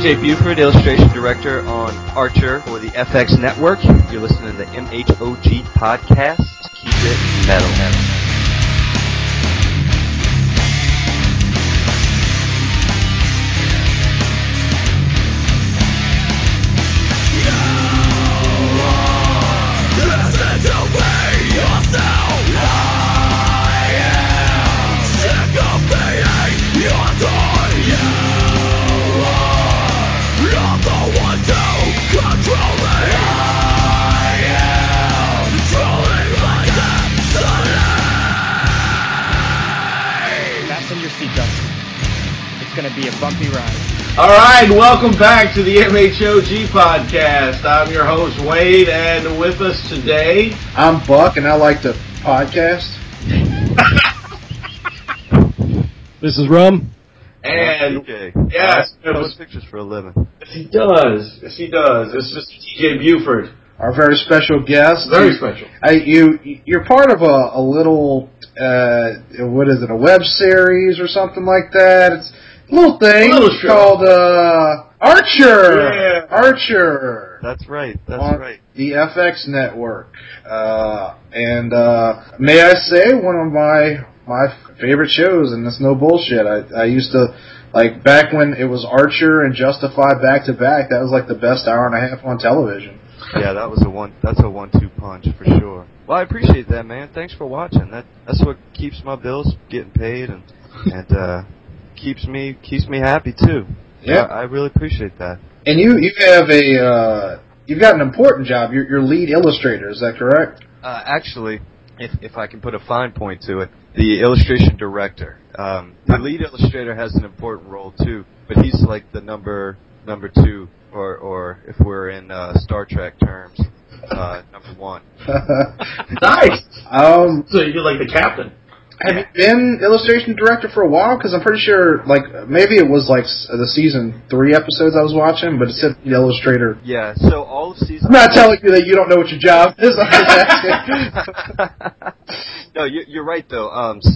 TJ Buford, illustration director on Archer for the FX Network. You're listening to the M.H.O.G. podcast. Keep it metal. All right, welcome back to the M.H.O.G. podcast. I'm your host, Wade, and with us today... I'm Buck, and I like to podcast. This is Rum. And, yes. I post pictures for a living. Yes, he does. Yes, he does. This is TJ Buford. Our very special guest. Very special. You're part of a little, what is it, a web series or something like that? It's a little thing called Archer. Yeah. Archer. That's right. That's right. The FX Network. And may I say, one of my favorite shows, and it's no bullshit. I used to, like, back when it was Archer and Justified back to back, that was like the best hour and a half on television. Yeah, that's a 1-2 punch for sure. Well, I appreciate that, man. Thanks for watching. That's what keeps my bills getting paid and keeps me happy too. Yeah, I really appreciate that. And you have a you've got an important job. You're lead illustrator. Is that correct? Actually, if I can put a fine point to it, the illustration director. The lead illustrator has an important role too, but he's like the number two. Or if we're in Star Trek terms, number one. Nice. So you're like the captain. Have you been illustration director for a while? Because I'm pretty sure, like, maybe it was like the season 3 episodes I was watching, but it said illustrator. Yeah. So all of season. I'm not telling you that you don't know what your job is. I'm just asking. No, you're right though.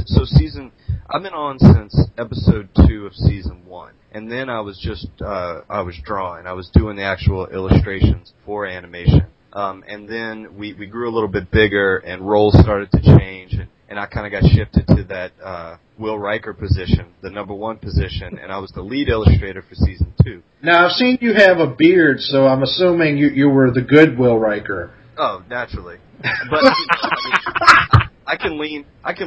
So season. I've been on since episode 2 of season 1, and then I was just drawing. I was doing the actual illustrations for animation, and then we grew a little bit bigger, and roles started to change, and I kind of got shifted to that Will Riker position, the number 1 position, and I was the lead illustrator for season 2. Now I've seen you have a beard, so I'm assuming you were the good Will Riker. Oh, naturally, but. I can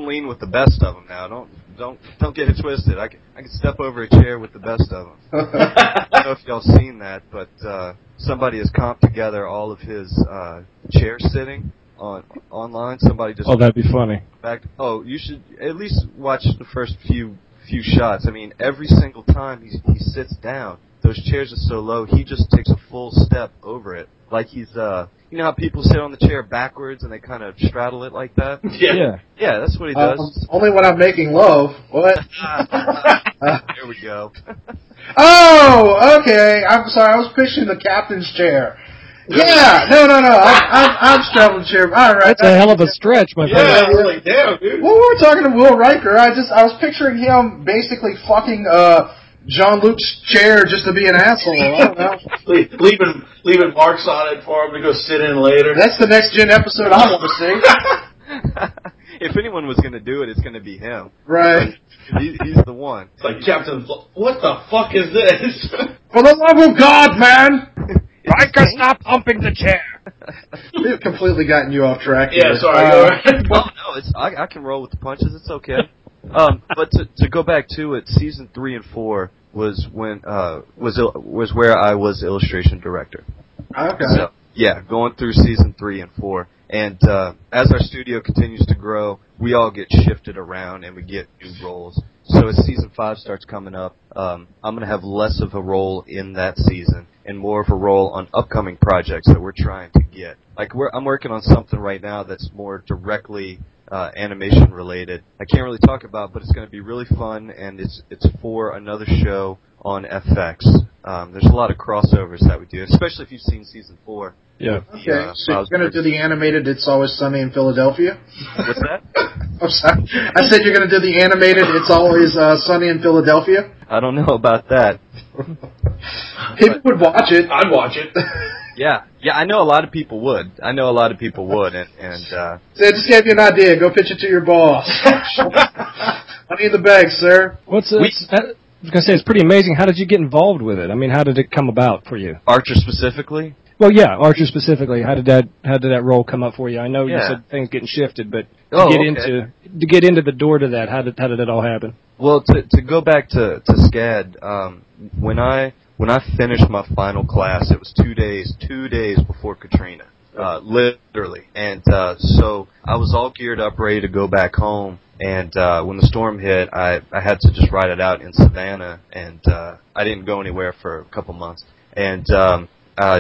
lean with the best of them now. Don't get it twisted. I can step over a chair with the best of them. I don't know if y'all seen that, but somebody has comped together all of his chair sitting online. Somebody just that'd be funny. Back. Oh, you should at least watch the first few shots. I mean, every single time he sits down, those chairs are so low. He just takes a full step over it, like he's you know how people sit on the chair backwards and they kind of straddle it like that? Yeah. Yeah, that's what he does. Only when I'm making love. What? There we go. Oh, okay. I'm sorry. I was picturing the captain's chair. Yeah. No. I'm straddling the chair. All right. That's a hell of a stretch, my friend. Yeah, really. Damn, dude. Well, we were talking to Will Riker. I was picturing him basically fucking... Jean-Luc's chair just to be an asshole. I don't know. Leaving marks on it for him to go sit in later. That's the next gen episode I want to see. If anyone was going to do it, it's going to be him. Right. He's the one. It's like, Captain, what the fuck is this? For the love of God, man! Riker, stop pumping the chair! We've completely gotten you off track here. Yeah, sorry. No, I can roll with the punches. It's okay. But to go back to it, season 3 and 4 was when was where I was illustration director. Okay. So, yeah, going through season 3 and 4, and as our studio continues to grow, we all get shifted around and we get new roles. So as season 5 starts coming up, I'm going to have less of a role in that season and more of a role on upcoming projects that we're trying to get. Like I'm working on something right now that's more directly animation related. I can't really talk about, but it's going to be really fun, and it's for another show on FX. There's a lot of crossovers that we do, especially if you've seen season 4. Yeah. Okay. So you're going to do the animated It's Always Sunny in Philadelphia? What's that? I'm sorry. I said you're going to do the animated It's Always Sunny in Philadelphia? I don't know about that. People would watch it. I'd watch it. Yeah, I know a lot of people would. So I just gave you an idea. Go pitch it to your boss. Money in the bank, sir. I was going to say, it's pretty amazing. How did you get involved with it? I mean, how did it come about for you? Archer specifically? Well, yeah, Archer specifically. How did that role come up for you? I know you said things getting shifted, but to get into the door to that, how did it all happen? Well, to go back to SCAD, when I finished my final class, it was two days before Katrina, literally. And so I was all geared up, ready to go back home. And when the storm hit, I had to just ride it out in Savannah, and I didn't go anywhere for a couple months. And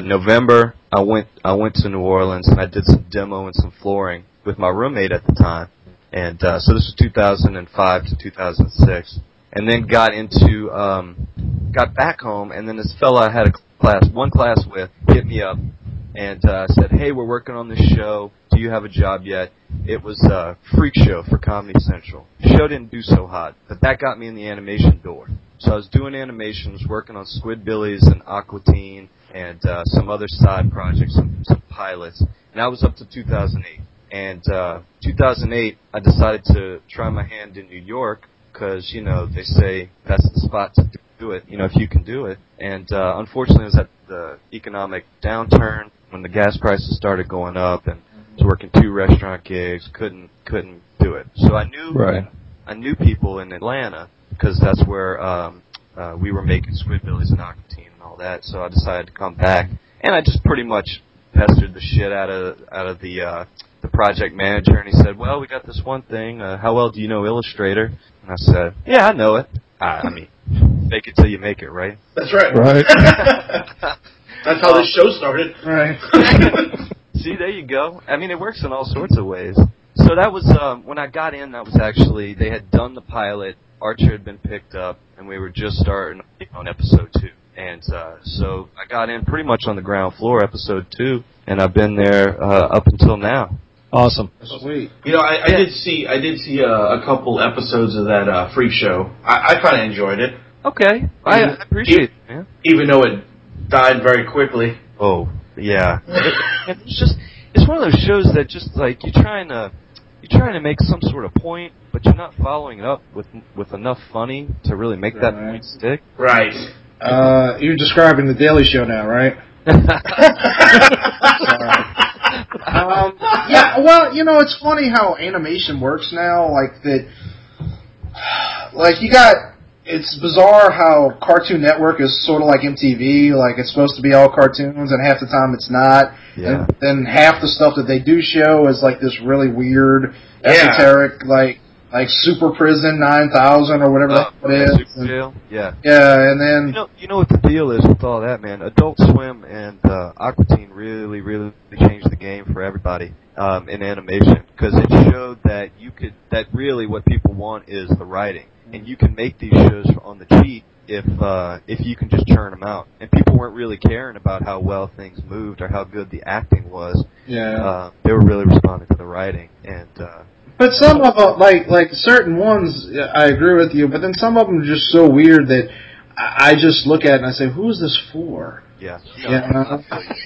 November, I went to New Orleans, and I did some demo and some flooring with my roommate at the time. And so this was 2005 to 2006. And then got back home, and then this fella I had one class with hit me up and said, hey, we're working on this show. Do you have a job yet? It was a freak show for Comedy Central. The show didn't do so hot, but that got me in the animation door. So I was doing animations, working on Squidbillies and Aqua Teen and some other side projects, some pilots. And that was up to 2008. And 2008, I decided to try my hand in New York because, you know, they say that's the spot to do it, you know, if you can do it. And unfortunately, it was at the economic downturn when the gas prices started going up, and I was working two restaurant gigs, couldn't do it. So I knew people in Atlanta because that's where we were making Squidbillies and Aqua Teen and all that. So I decided to come back, and I just pretty much pestered the shit out of the project manager, and he said, well, we got this one thing. How well do you know Illustrator? And I said, yeah, I know it. I mean, fake it till you make it, right? That's right. Right. That's how this show started. Right. See, there you go. I mean, it works in all sorts of ways. So that was, when I got in, that was actually, they had done the pilot, Archer had been picked up, and we were just starting on episode 2. And so I got in pretty much on the ground floor, episode 2, and I've been there up until now. Awesome. Sweet. You know, I did see a couple episodes of that freak show. I kind of enjoyed it. Okay. I appreciate it, man. Even though it died very quickly. Oh, yeah. It's just, it's one of those shows that just, like, you're trying to make some sort of point, but you're not following it up with enough funny to really make that point stick. Right. You're describing The Daily Show now, right? Yeah, well, you know, it's funny how animation works now, like that, like you got, it's bizarre how Cartoon Network is sort of like MTV, like it's supposed to be all cartoons and half the time it's not, and then half the stuff that they do show is like this really weird, esoteric, like Super Prison 9000 or whatever that is. Super Jail, yeah, and then you know what the deal is with all that, man. Adult Swim and Aqua Teen really, really changed the game for everybody in animation because it showed that really what people want is the writing, and you can make these shows on the cheap if you can just churn them out. And people weren't really caring about how well things moved or how good the acting was. Yeah, they were really responding to the writing and. But some of them, like certain ones, I agree with you. But then some of them are just so weird that I just look at it and I say, "Who is this for?" Yeah, no, yeah.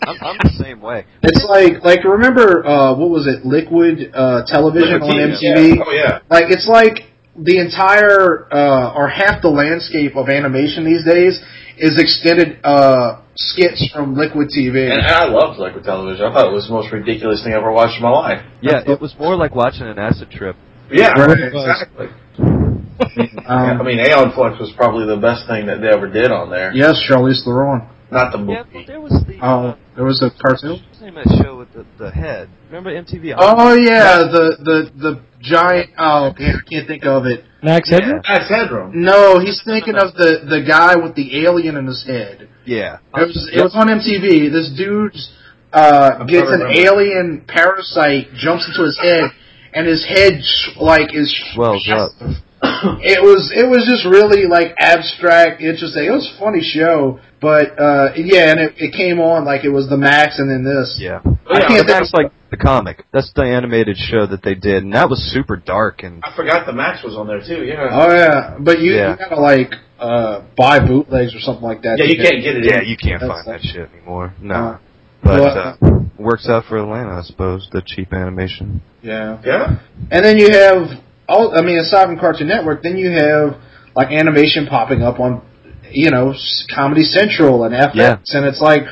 I'm the same way. It's like remember what was it? Liquid Television on MTV. Yeah. Oh yeah. Like it's like the entire or half the landscape of animation these days is extended skits from Liquid TV. And I loved Liquid Television. I thought it was the most ridiculous thing I ever watched in my life. Yeah, it was more like watching an acid trip. Yeah, right, exactly. I mean, Aeon Flux was probably the best thing that they ever did on there. Yes, Charlize Theron. Not the movie. Yeah, but there was the... there was a cartoon? What's the name of that show with the head? Remember MTV? Oh, yeah, the giant... Oh, I can't think of it. Max Headroom? Max Headroom. No, he's thinking of the guy with the alien in his head. Yeah. It was on MTV. This dude gets an alien parasite, jumps into his head, and his head, like, is... swells up. It was just really, like, abstract, interesting. It was a funny show, but, yeah, and it came on like it was the Max and then this. Yeah. I think that's like the comic. That's the animated show that they did, and that was super dark. And I forgot the match was on there too. Yeah. Oh yeah, but you gotta like buy bootlegs or something like that. Yeah, you can't get it. Yeah, you can't find that shit anymore. No, but works out for Atlanta, I suppose. The cheap animation. Yeah. Yeah. And then you have all. I mean, aside from Cartoon Network, then you have like animation popping up on, Comedy Central and FX, and it's like.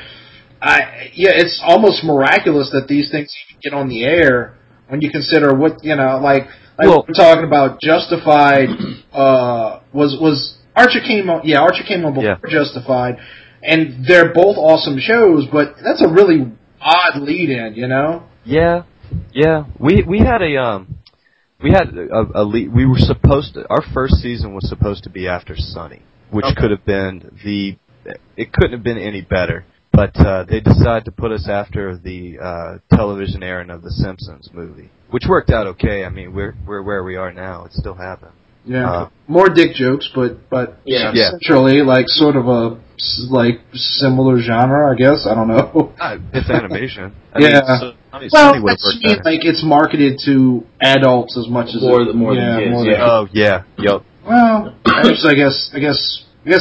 It's almost miraculous that these things get on the air when you consider what we're talking about. Justified was Archer came on. Yeah, Archer came on before Justified, and they're both awesome shows. But that's a really odd lead-in, Yeah, yeah. We had a we were supposed to. Our first season was supposed to be After Sunny, which could have been It couldn't have been any better. But they decided to put us after the television airing of The Simpsons movie, which worked out okay. I mean, we're where we are now. It still happened. Yeah, more dick jokes, but essentially like sort of a similar genre, I guess. I don't know. It's animation. I mean, it's marketed to adults as much as more than kids. Well, I guess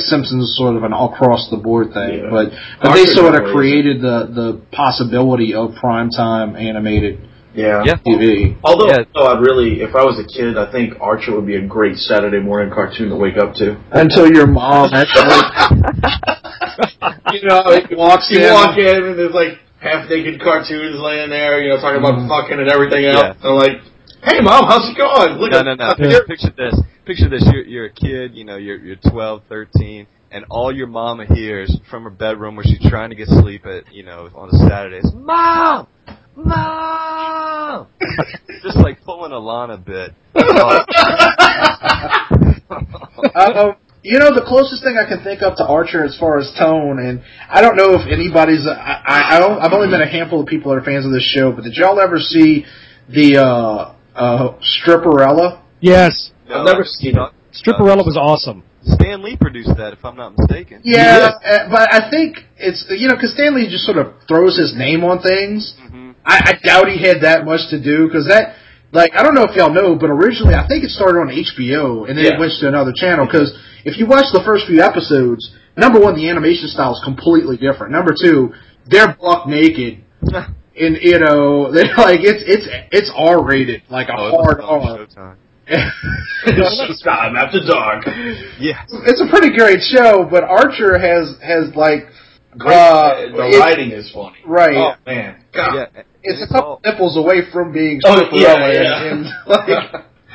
Simpsons is sort of an across-the-board thing, but they sort of created the possibility of primetime animated TV. Although I'd really, if I was a kid, I think Archer would be a great Saturday morning cartoon to wake up to. Until your mom walks in and there's like half-naked cartoons laying there, talking about fucking and everything else, and I'm like, hey, Mom, how's it going? Look. Picture this. You're a kid, you're 12, 13, and all your mama hears from her bedroom where she's trying to get sleep at, on a Saturday is, Mom! Mom! Just like pulling a Lana bit. The closest thing I can think of to Archer as far as tone, and I don't know if anybody's... I've only met a handful of people that are fans of this show, but did y'all ever see the... Stripperella? Yes. No, I've never seen it. Stripperella was awesome. Stan Lee produced that, if I'm not mistaken. Yeah, but I think it's, because Stan Lee just sort of throws his name on things. Mm-hmm. I doubt he had that much to do, because that, I don't know if y'all know, but originally I think it started on HBO, and then it went to another channel, because if you watch the first few episodes, number one, the animation style is completely different. Number two, they're buck naked. And it's R-rated, like a hard R. Showtime. It's Showtime after dark. Yeah, it's a pretty great show, but Archer has great. The writing is funny, right? Oh man, God. Yeah, it's a couple nipples away from being Stripperella.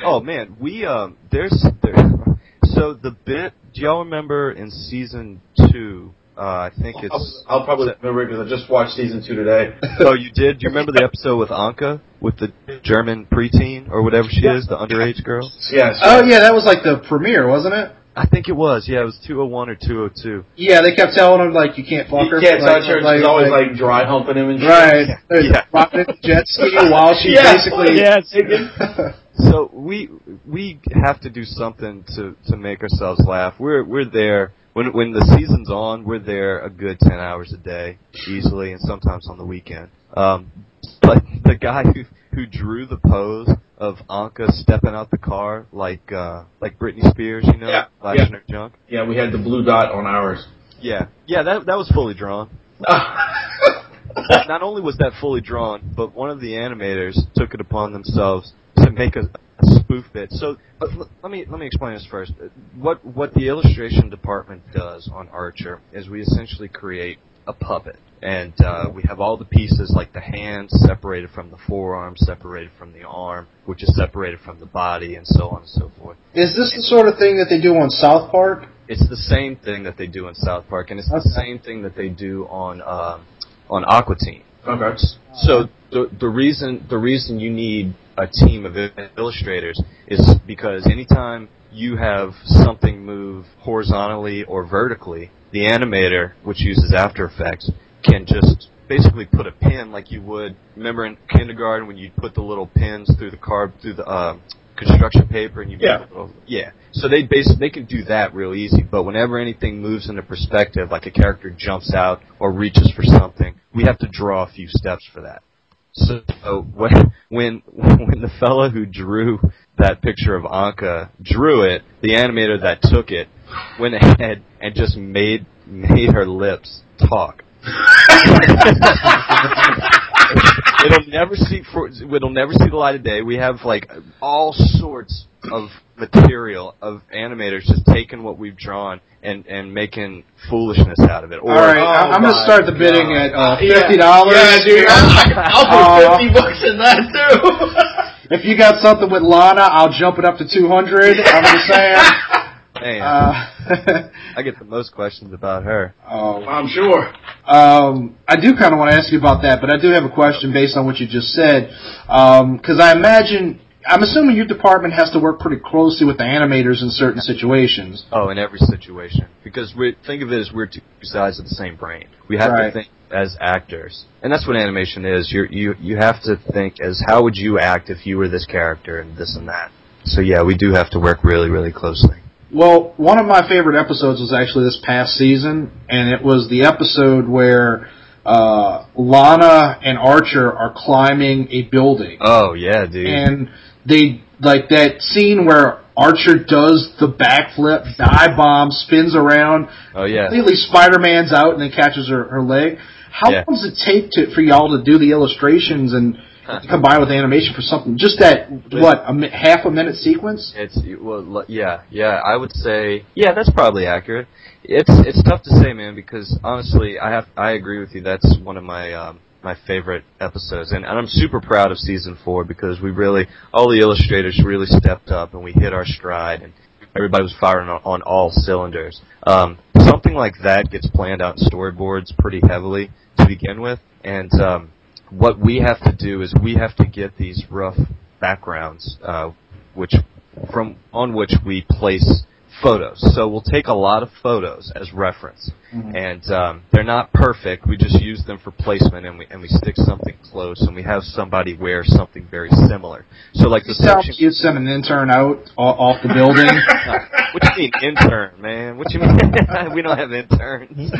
Oh man, we so the bit. Do y'all remember in season 2? I think it's... I'll probably remember because I just watched season 2 today. Oh, you did? Do you remember the episode with Anka, with the German preteen or whatever she is, the underage girl? Yes. Oh, yeah, that was like the premiere, wasn't it? I think it was. Yeah, it was 201 or 202. Yeah, they kept telling him, you can't fuck her. You can't touch her. She's always, dry humping him and shit. Right. Yeah. Rocking the jet ski while she basically... Yeah, so we have to do something to make ourselves laugh. We're there... When the season's on, we're there a good 10 hours a day, easily, and sometimes on the weekend. But the guy who drew the pose of Anka stepping out the car like Britney Spears, flashing her junk. Yeah, we had the blue dot on ours. Yeah, that was fully drawn. Not only was that fully drawn, but one of the animators took it upon themselves to make a spoof bit. So, but let me explain this first. What the illustration department does on Archer is we essentially create a puppet, and we have all the pieces like the hand separated from the forearm, separated from the arm, which is separated from the body, and so on and so forth. Is this the sort of thing that they do on South Park? It's the same thing that they do on South Park, and it's the same thing that they do on Aqua Teen. Okay. So the reason you need a team of illustrators is because anytime you have something move horizontally or vertically, the animator, which uses After Effects, can just basically put a pin like you would. Remember in kindergarten when you put the little pins through the construction paper and you So they can do that real easy. But whenever anything moves into perspective, like a character jumps out or reaches for something, we have to draw a few steps for that. So when the fellow who drew that picture of Anka drew it, the animator that took it went ahead and just made her lips talk. It'll never see the light of day. We have like all sorts of material of animators just taking what we've drawn and making foolishness out of it. Or, all right, I'm going to start the bidding at $50. Yeah, dude, I'll put $50 in that too. If you got something with Lana, I'll jump it up to $200. I'm just saying. Man, I get the most questions about her. Oh, I'm sure. I do kind of want to ask you about that, but I do have a question based on what you just said. Because I'm assuming your department has to work pretty closely with the animators in certain situations. Oh, in every situation. Because we think of it as we're two sides of the same brain. We have to think as actors. And that's what animation is. You have to think as how would you act if you were this character and this and that. So, yeah, we do have to work really, really closely. Well, one of my favorite episodes was actually this past season, and it was the episode where Lana and Archer are climbing a building. Oh, yeah, dude. And they, like, that scene where Archer does the backflip, dive bomb, spins around. Oh, yeah. Completely Spider-Man's out and then catches her leg. How long does it take for y'all to do the illustrations and combined with animation for something, just that, half a minute sequence? I would say, yeah, that's probably accurate. It's tough to say, man, because honestly, I agree with you, that's one of my my favorite episodes, and I'm super proud of season 4, because we really, all the illustrators really stepped up, and we hit our stride, and everybody was firing on all cylinders. Something like that gets planned out in storyboards pretty heavily to begin with, and what we have to do is we have to get these rough backgrounds, on which we place photos. So we'll take a lot of photos as reference, and they're not perfect. We just use them for placement, and we stick something close, and we have somebody wear something very similar. So like the section. You send an intern out off the building. What do you mean intern, man? What do you mean? We don't have interns.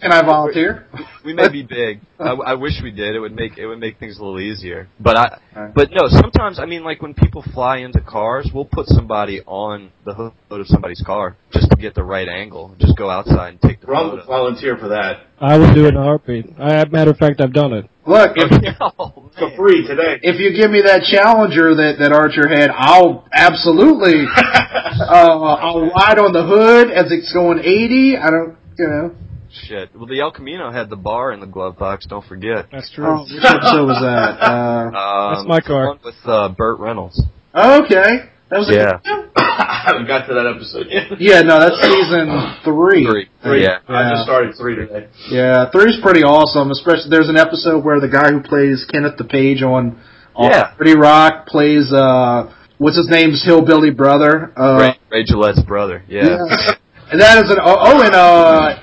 Can I volunteer? We may be big. I wish we did. It would make things a little easier. But no. Sometimes I mean, like when people fly into cars, we'll put somebody on the hood of somebody's car just to get the right angle. Just go outside and take the photo. I'll volunteer for that. I would do it in a heartbeat. Matter of fact, I've done it. Look, for free today. If you give me that Challenger that Archer had, I'll absolutely I'll ride on the hood as it's going 80. I don't, you know. Shit. Well, the El Camino had the bar in the glove box, don't forget. That's true. Oh, which episode was that? That's my car. The one with Burt Reynolds. Oh, okay. That was I haven't got to that episode yet. Yeah, no, that's season 3. Three. I just started 3 today. Yeah, 3's pretty awesome, especially there's an episode where the guy who plays Kenneth the Page on Pretty Rock plays, what's his name's hillbilly brother? Ray Gillette's brother, yeah. And that is and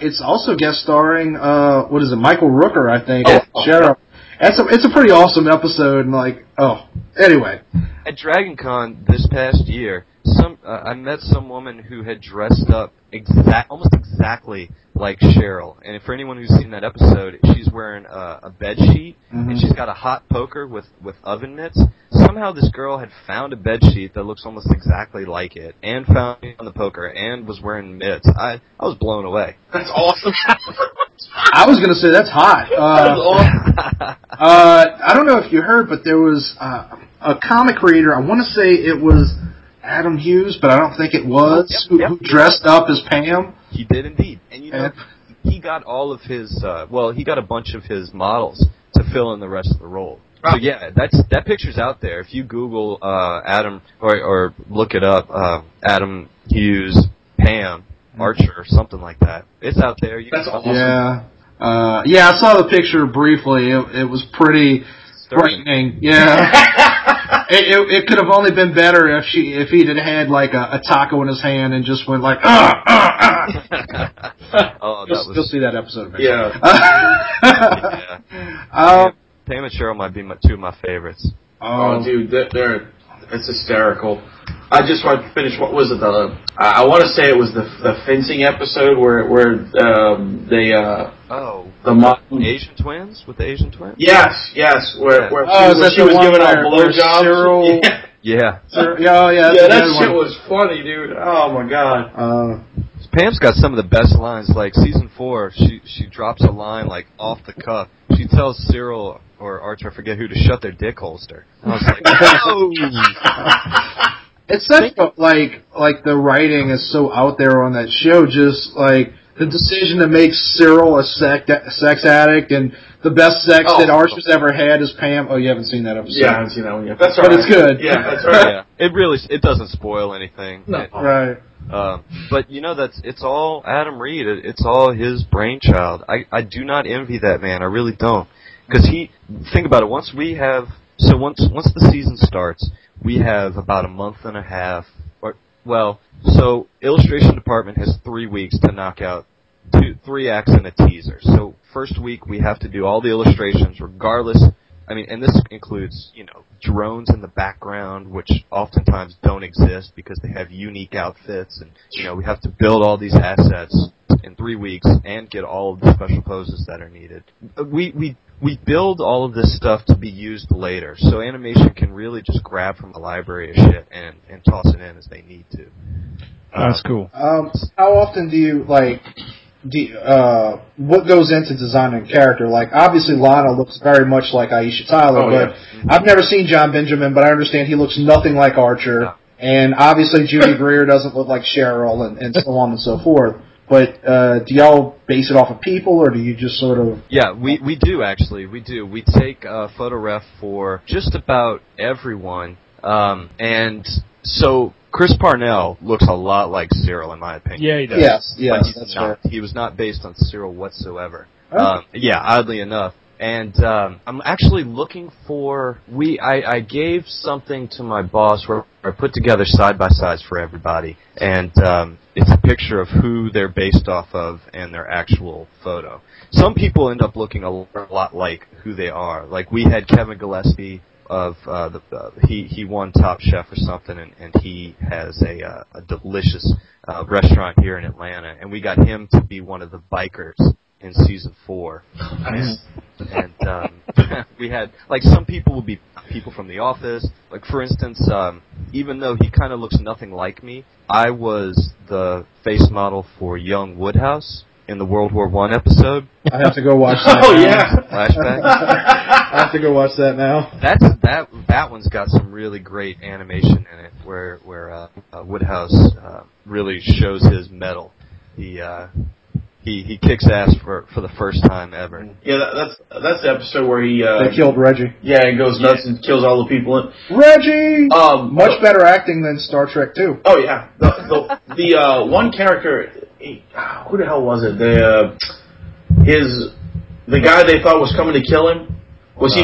it's also guest starring, Michael Rooker, I think, Cheryl. It's a pretty awesome episode, and anyway. At Dragon Con this past year, I met some woman who had dressed up almost exactly like Cheryl. And for anyone who's seen that episode, she's wearing a bed sheet, and she's got a hot poker with oven mitts. Somehow this girl had found a bed sheet that looks almost exactly like it, and found the poker, and was wearing mitts. I was blown away. That's awesome. I was going to say, that's hot. I don't know if you heard, but there was a comic creator, I want to say it was Adam Hughes, but I don't think it was, who dressed up as Pam. He did indeed. And, you know, he got all of his, he got a bunch of his models to fill in the rest of the role. Wow. So, yeah, that picture's out there. If you Google Adam, or look it up, Adam Hughes, Pam, Archer, or something like that. It's out there. That's awesome. Yeah. I saw the picture briefly. It was pretty frightening. Yeah. it could have only been better if he had like a taco in his hand and just went like, Oh, you'll see that episode eventually. Yeah. Pam and Cheryl might be two of my favorites. Oh, dude, they're hysterical. I just want to finish. What was it? I want to say it was the fencing episode where the mom, Asian twins with the Asian twins. Yes, where she was giving out blowjobs. Cyril, yeah. Yeah, that shit was funny, dude. Oh my god. Pam's got some of the best lines. Like season 4, she drops a line like off the cuff. She tells Cyril or Archer, I forget who, to shut their dick holster. And I was like, oh. It's such like the writing is so out there on that show. Just like the decision to make Cyril a sex addict, and the best sex that Archer's ever had is Pam. Oh, you haven't seen that episode? Yeah, I haven't seen that one yet. That's all right. But it's good. Yeah, that's all right. Yeah. It doesn't spoil anything. No. Right. But you know it's all Adam Reed. It's all his brainchild. I do not envy that man. I really don't, because think about it. Once the season starts, we have about a month and a half, so illustration department has 3 weeks to knock out 3 acts and a teaser. So first week we have to do all the illustrations regardless. I mean, and this includes, drones in the background, which oftentimes don't exist because they have unique outfits, and, we have to build all these assets in 3 weeks and get all of the special poses that are needed. We build all of this stuff to be used later, so animation can really just grab from the library of shit and toss it in as they need to. That's cool. How often do you, what goes into designing a character? Like, obviously Lana looks very much like Aisha Tyler, I've never seen John Benjamin, but I understand he looks nothing like Archer, and obviously Judy Greer doesn't look like Cheryl, and so on and so forth. But do y'all base it off of people, or do you just sort of... Yeah, we do, actually. We do. We take photo ref for just about everyone, and so... Chris Parnell looks a lot like Cyril, in my opinion. Yeah, he does. Yes, that's right. He was not based on Cyril whatsoever. Oh. Oddly enough. And I'm actually looking for... I gave something to my boss where I put together side-by-sides for everybody, and it's a picture of who they're based off of and their actual photo. Some people end up looking a lot like who they are. Like, we had Kevin Gillespie... he won Top Chef or something, and he has a delicious restaurant here in Atlanta, and we got him to be one of the bikers in season 4. Nice. And we had some people will be people from The Office. Like, for instance, even though he kind of looks nothing like me, I was the face model for young Woodhouse in the World War I episode. I have to go watch that. Oh, yeah. Flashback. I have to go watch that now. That one's got some really great animation in it where Woodhouse really shows his mettle. He kicks ass for the first time ever. Yeah, that's the episode where he... they killed Reggie. Yeah, he goes nuts and kills all the people. Reggie! Much better acting than Star Trek 2. Oh, yeah. The one character... who the hell was it? The guy they thought was coming to kill him, was he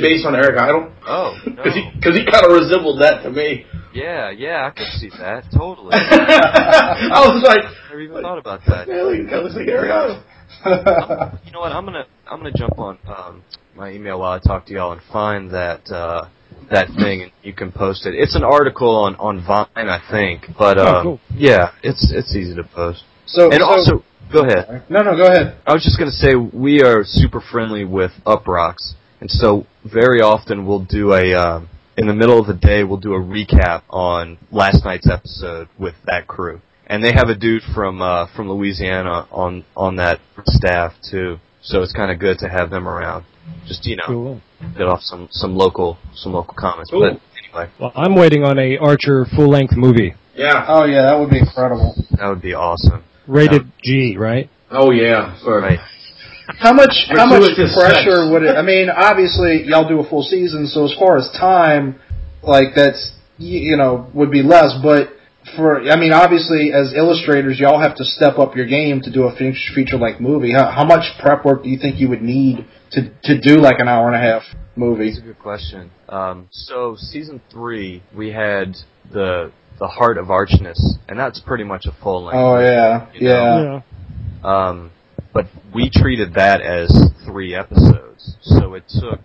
based on Eric Idle? Oh, no. Because he kind of resembled that to me. Yeah, I could see that totally. I was like, I never even thought about that. Really, that looks like Eric Idle. You know what? I'm gonna jump on my email while I talk to y'all and find that that thing, and you can post it. It's an article on Vine, I think, but cool. Yeah, it's easy to post. So, go ahead. No, go ahead. I was just going to say, we are super friendly with Uproxx, and so very often we'll do in the middle of the day, we'll do a recap on last night's episode with that crew. And they have a dude from Louisiana on that staff, too, so it's kind of good to have them around. Just, cool. Get off some local comments. Cool. But anyway. Well, I'm waiting on a Archer full-length movie. Yeah. Oh, yeah, that would be incredible. That would be awesome. Rated G, right? Oh, yeah. Right. How much pressure would it... I mean, obviously, y'all do a full season, so as far as time, that's, would be less, but obviously, as illustrators, y'all have to step up your game to do a feature-length movie. How much prep work do you think you would need to do, an hour-and-a-half movie? That's a good question. So, season 3, we had the Heart of Archness, and that's pretty much a full length. Oh, yeah. Yeah. But we treated that as 3 episodes, so it took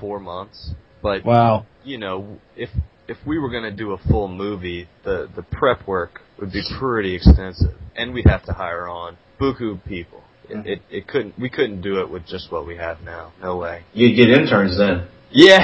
4 months. But, wow. If if we were going to do a full movie, the prep work would be pretty extensive, and we'd have to hire on buku people. We couldn't do it with just what we have now. No way. You'd get interns then. Yeah.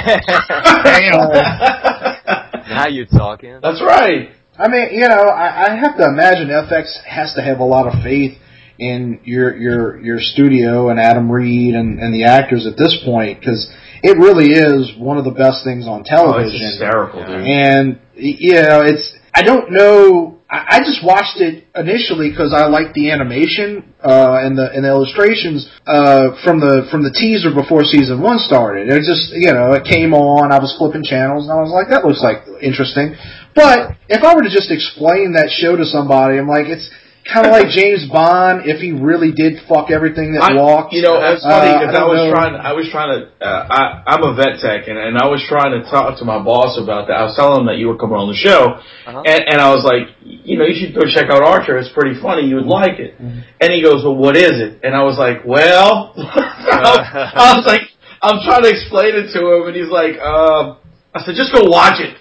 Now you're talking. That's right. I mean, you know, I have to imagine FX has to have a lot of faith in your studio and Adam Reed and the actors at this point, because it really is one of the best things on television. Oh, it's hysterical, dude. And, you know, I don't know. I just watched it initially because I liked the animation and the illustrations from the teaser before season one started. It just, you know, it came on. I was flipping channels and I was like, that looks like interesting. But if I were to just explain that show to somebody, I'm like, it's kind of like James Bond if he really did fuck everything that walked. You know, it's funny because I'm a vet tech, and I was trying to talk to my boss about that. I was telling him that you were coming on the show, and I was like, you know, you should go check out Archer. It's pretty funny. You would like it. And he goes, well, what is it? And I was like, well, I was like, I'm trying to explain it to him, and he's like, I said, just go watch it.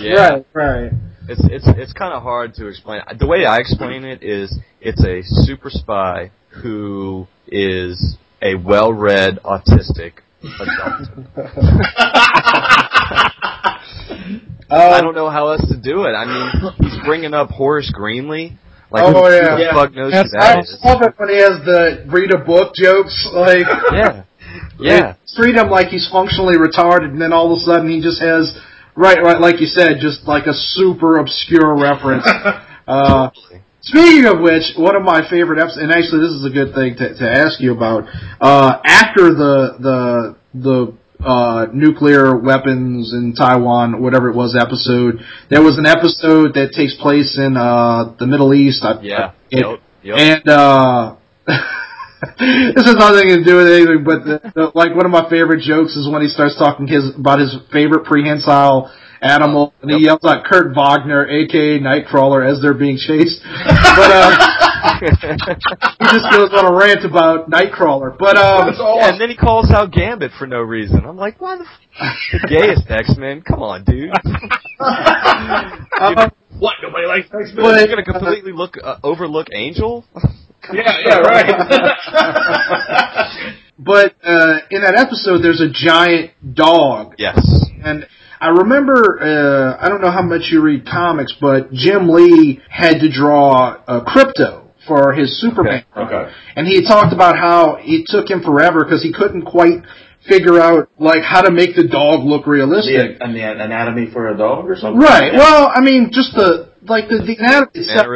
Yeah. Right. It's kind of hard to explain. The way I explain it is, it's a super spy who is a well-read autistic adult. I don't know how else to do it. I mean, he's bringing up Horace Greenlee. Like, who the fuck knows who that is? I love it when he has the read a book jokes. Like, yeah, yeah. Treat him like he's functionally retarded, and then all of a sudden he just has. Right, like you said, just like a super obscure reference. Speaking of which, one of my favorite episodes, and actually this is a good thing to ask you about, after the nuclear weapons in Taiwan, whatever it was, episode, there was an episode that takes place in the Middle East. And this has nothing to do with anything, but like one of my favorite jokes is when he starts talking about his favorite prehensile animal, and he yells out Kurt Wagner, a.k.a. Nightcrawler, as they're being chased. But he just goes on a rant about Nightcrawler. But awesome. And then he calls out Gambit for no reason. I'm like, why the f***? Gayest X-Men? Come on, dude. What? Nobody likes X-Men? You're going to completely overlook Angel? Yeah, right. But in that episode, there's a giant dog. Yes. And I remember, I don't know how much you read comics, but Jim Lee had to draw Crypto for his Superman. Okay. And he talked about how it took him forever because he couldn't quite figure out, like, how to make the dog look realistic. And the anatomy for a dog or something? Right. Yeah. Well, I mean, just the anatomy itself,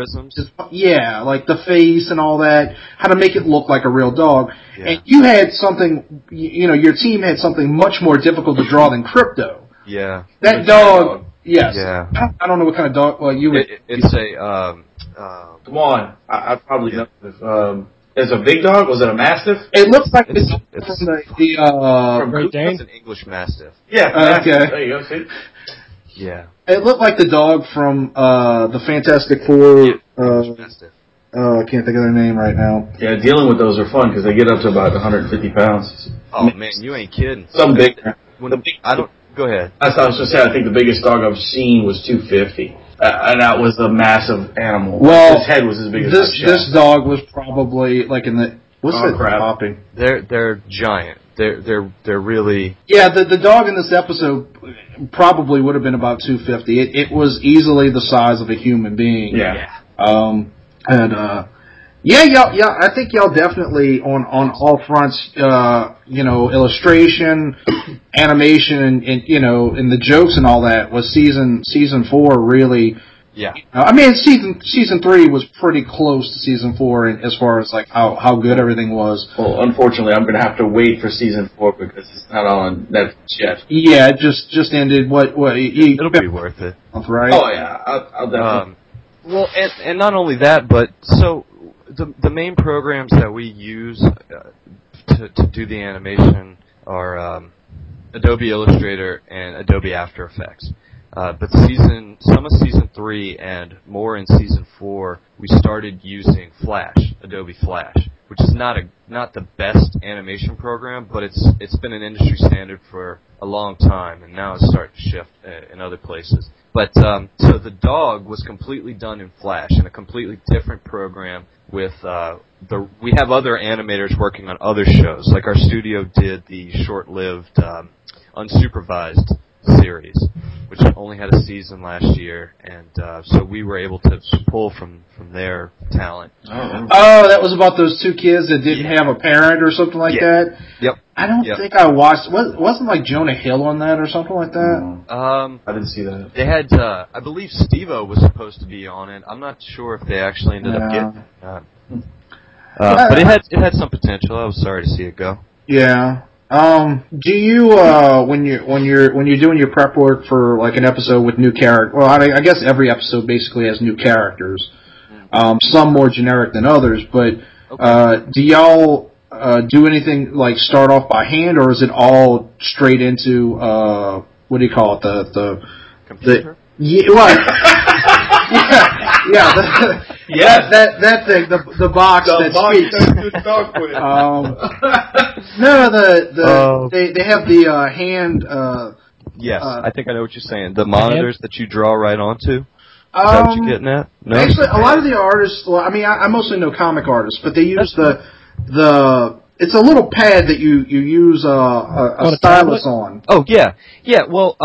like the face and all that, how to make it look like a real dog. Yeah. And you had something, you know, your team had something much more difficult to draw than Crypto. Yeah. That dog, yes. Yeah. I don't know what kind of dog, well, you... It's a, come on, I probably know this, Is a big dog? Was it a mastiff? It looks like it's from the Great Dane. It's an English mastiff. Yeah. Okay. There you go. See? Yeah. It looked like the dog from the Fantastic Four. Yeah. I can't think of their name right now. Yeah, dealing with those are fun because they get up to about 150 pounds. Oh man, you ain't kidding. Some big. Go ahead. I was just saying. I think the biggest dog I've seen was 250. And that was a massive animal. Well, his head was as big as this dog was probably like in the popping. They're giant. They're really the dog in this episode probably would have been about 250. It was easily the size of a human being. Yeah. I think y'all definitely on all fronts, you know, illustration, animation, and you know, and the jokes and all that was season 4 really. Yeah. I mean, season 3 was pretty close to season 4 as far as like how good everything was. Well, unfortunately, I'm going to have to wait for season 4 because it's not on Netflix yet. Yeah, it just ended. What? It'll be worth it, right? Oh yeah, I'll definitely. Well, and not only that, but so. The main programs that we use to do the animation are Adobe Illustrator and Adobe After Effects. But some of season 3 and more in season 4, we started using Flash, Adobe Flash, which is not the best animation program, but it's been an industry standard for a long time, and now it's starting to shift in other places. But so the dog was completely done in Flash in a completely different program. With we have other animators working on other shows. Like our studio did the short-lived unsupervised series, which only had a season last year, and so we were able to pull from their talent. Oh, that was about those two kids that didn't have a parent or something like that? Yep. I don't think I watched. Wasn't like Jonah Hill on that or something like that? I didn't see that. They had, I believe Steve-O was supposed to be on it. I'm not sure if they actually ended up getting it. But it had some potential. I was sorry to see it go. Yeah. Do you when you're doing your prep work for like an episode with new characters? Well, I guess every episode basically has new characters. Some more generic than others, but do y'all do anything like start off by hand, or is it all straight into what do you call it? The computer? That thing, the box that speaks. They have the hand. Yes, I think I know what you're saying. The monitors that you draw right onto. Is that what you're getting at? No? Actually, a lot of the artists. Well, I mean, I mostly know comic artists, but they use the. It's a little pad that you use a stylus on. Oh yeah. Well,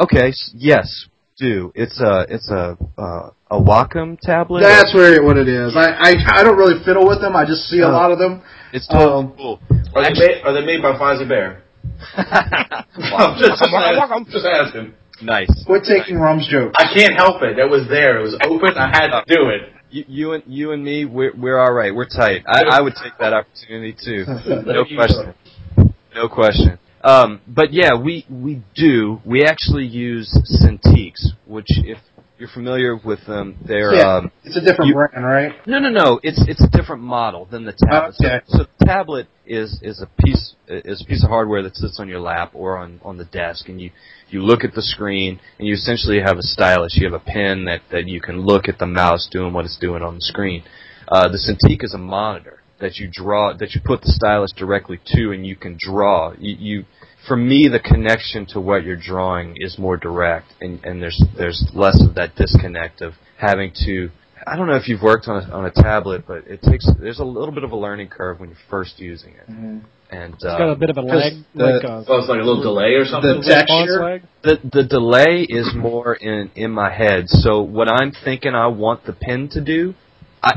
okay, yes. It's a Wacom tablet. That's what it is. I don't really fiddle with them. I just see a lot of them. It's totally cool. Are they made by Fozzie Bear? I'm just asking. Nice. Quit taking Rum's joke. I can't help it. That was there. It was open. I had to do it. You and me, we're all right. We're tight. I would take that opportunity too. No question. No question. But yeah, we do. We actually use Cintiqs, which if you're familiar with them, they're it's a different brand, right? No. It's a different model than the tablet. Okay. So the tablet is a piece of hardware that sits on your lap or on the desk, and you look at the screen and you essentially have a stylus. You have a pen that you can look at the mouse doing what it's doing on the screen. The Cintiq is a monitor that you draw, that you put the stylus directly to, and you can draw. You for me, the connection to what you're drawing is more direct, and there's less of that disconnect of having to. I don't know if you've worked on a tablet, but there's a little bit of a learning curve when you're first using it. Mm-hmm. And it's got a bit of a lag. It's like a little delay or something. The texture. The delay is more in my head. So what I'm thinking, I want the pen to do.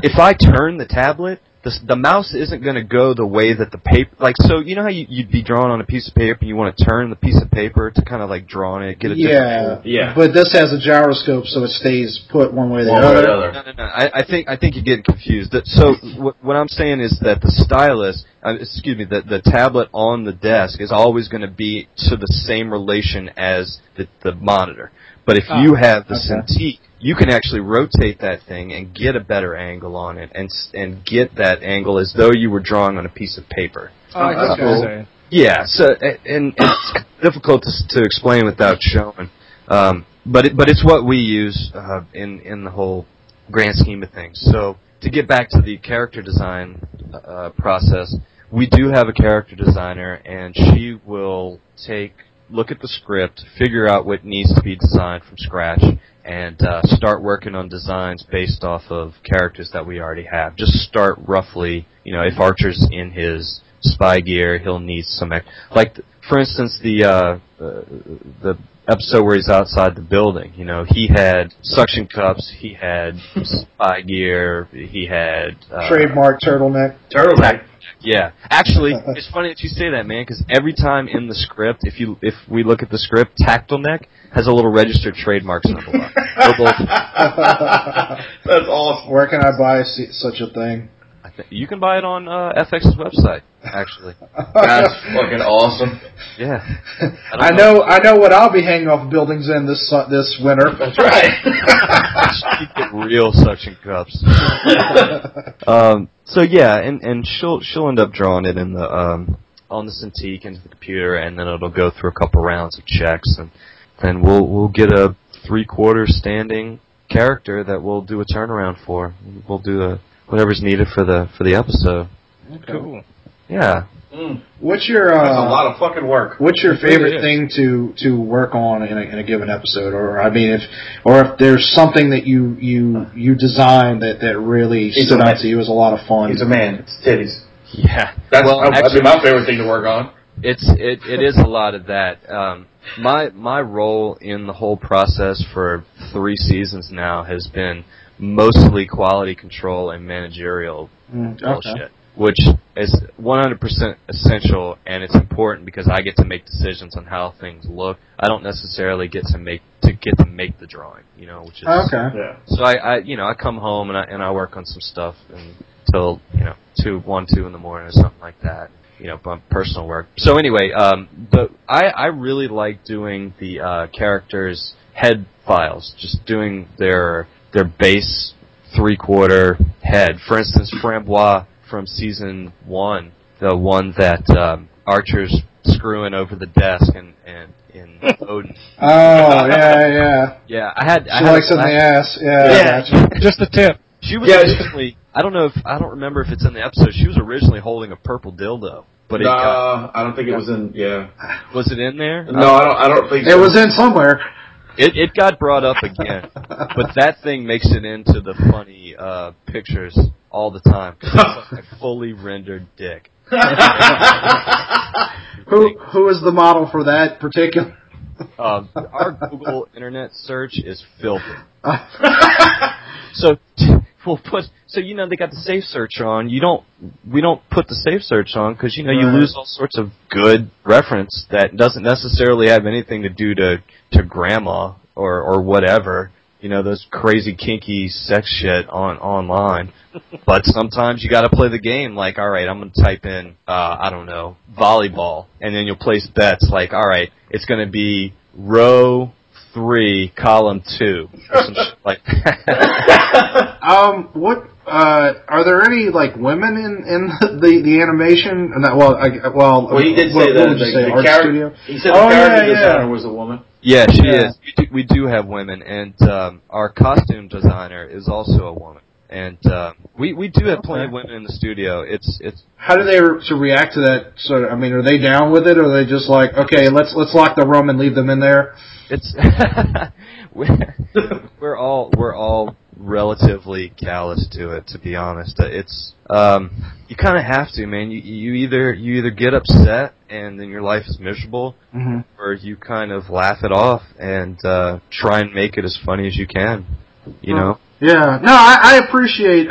If I turn the tablet, the mouse isn't going to go the way that the paper, like, so you know how you'd be drawing on a piece of paper and you want to turn the piece of paper to kind of like draw on it, get a different view. Yeah. But this has a gyroscope, so it stays put one way or the other. No. I think you're getting confused. So what I'm saying is that the stylus, the tablet on the desk is always going to be to the same relation as the monitor. But if you have the Cintiq, you can actually rotate that thing and get a better angle on it, and get that angle as though you were drawing on a piece of paper. Oh, that's cool. Yeah, so and it's difficult to explain without showing, but it's what we use in the whole grand scheme of things. So to get back to the character design process, we do have a character designer, and she will look at the script, figure out what needs to be designed from scratch, and start working on designs based off of characters that we already have. Just start roughly, if Archer's in his spy gear, he'll need some... for instance, the episode where he's outside the building, he had suction cups, he had spy gear, he had... trademark turtleneck. Turtleneck. Yeah, actually, it's funny that you say that, man, because every time in the script, if we look at the script, Tactile Neck has a little registered trademark symbol on it. That's awesome. Where can I buy such a thing? You can buy it on FX's website, actually. That's fucking awesome. Yeah. I know what I'll be hanging off buildings in this winter. That's right. Get real suction cups. So yeah, and she'll end up drawing it in the on the Cintiq into the computer, and then it'll go through a couple rounds of checks, and then we'll get a 3/4 standing character that we'll do a turnaround for. We'll do whatever's needed for the episode. Okay. Cool. Yeah. Mm. What's your? That's a lot of fucking work. What's your favorite thing to work on in a given episode? Or I mean, if there's something that you designed that really stood out to you as a lot of fun. He's a man. It's titties. Yeah. That's actually my favorite thing to work on. It is a lot of that. My role in the whole process for 3 seasons now has been mostly quality control and managerial bullshit, which is 100% essential, and it's important because I get to make decisions on how things look. I don't necessarily get to make the drawing, you know, which is okay. Yeah. So I come home and I work on some stuff until 2 in the morning or something like that. You know, personal work. So anyway, but I really like doing the characters' head files, just doing their base 3/4 head. For instance, Frambois from season 1, the one that Archer's screwing over the desk and in Odin. Oh yeah. Yeah, I had likes in the ass. Yeah. Just the tip. She was originally, I don't remember if it's in the episode, she was originally holding a purple dildo. But I don't think it was in, Was it in there? No, I don't think so. It was in somewhere. It got brought up again. But that thing makes it into the funny pictures all the time. It's like a fully rendered dick. Who is the model for that particular? Our Google internet search is filthy. So they got the safe search on. We don't put the safe search on because you lose all sorts of good reference that doesn't necessarily have anything to do to grandma or whatever. You know, those crazy kinky sex shit online. But sometimes you got to play the game. Like, all right, I'm gonna type in volleyball, and then you'll place bets. Like, all right, it's gonna be row 3, column 2. Or some shit like that. Are there any women in the animation? He did say that art studio. He said the character designer was a woman. Yeah, she is. We do have women, and our costume designer is also a woman. And we do have plenty of women in the studio. It's how do they react to that? Sort of, I mean, are they down with it, or are they just like, okay, let's lock the room and leave them in there? It's we're all relatively callous to it, to be honest. It's you kind of have to, man. You either get upset and then your life is miserable, or you kind of laugh it off and try and make it as funny as you can. You know. Yeah, no, I appreciate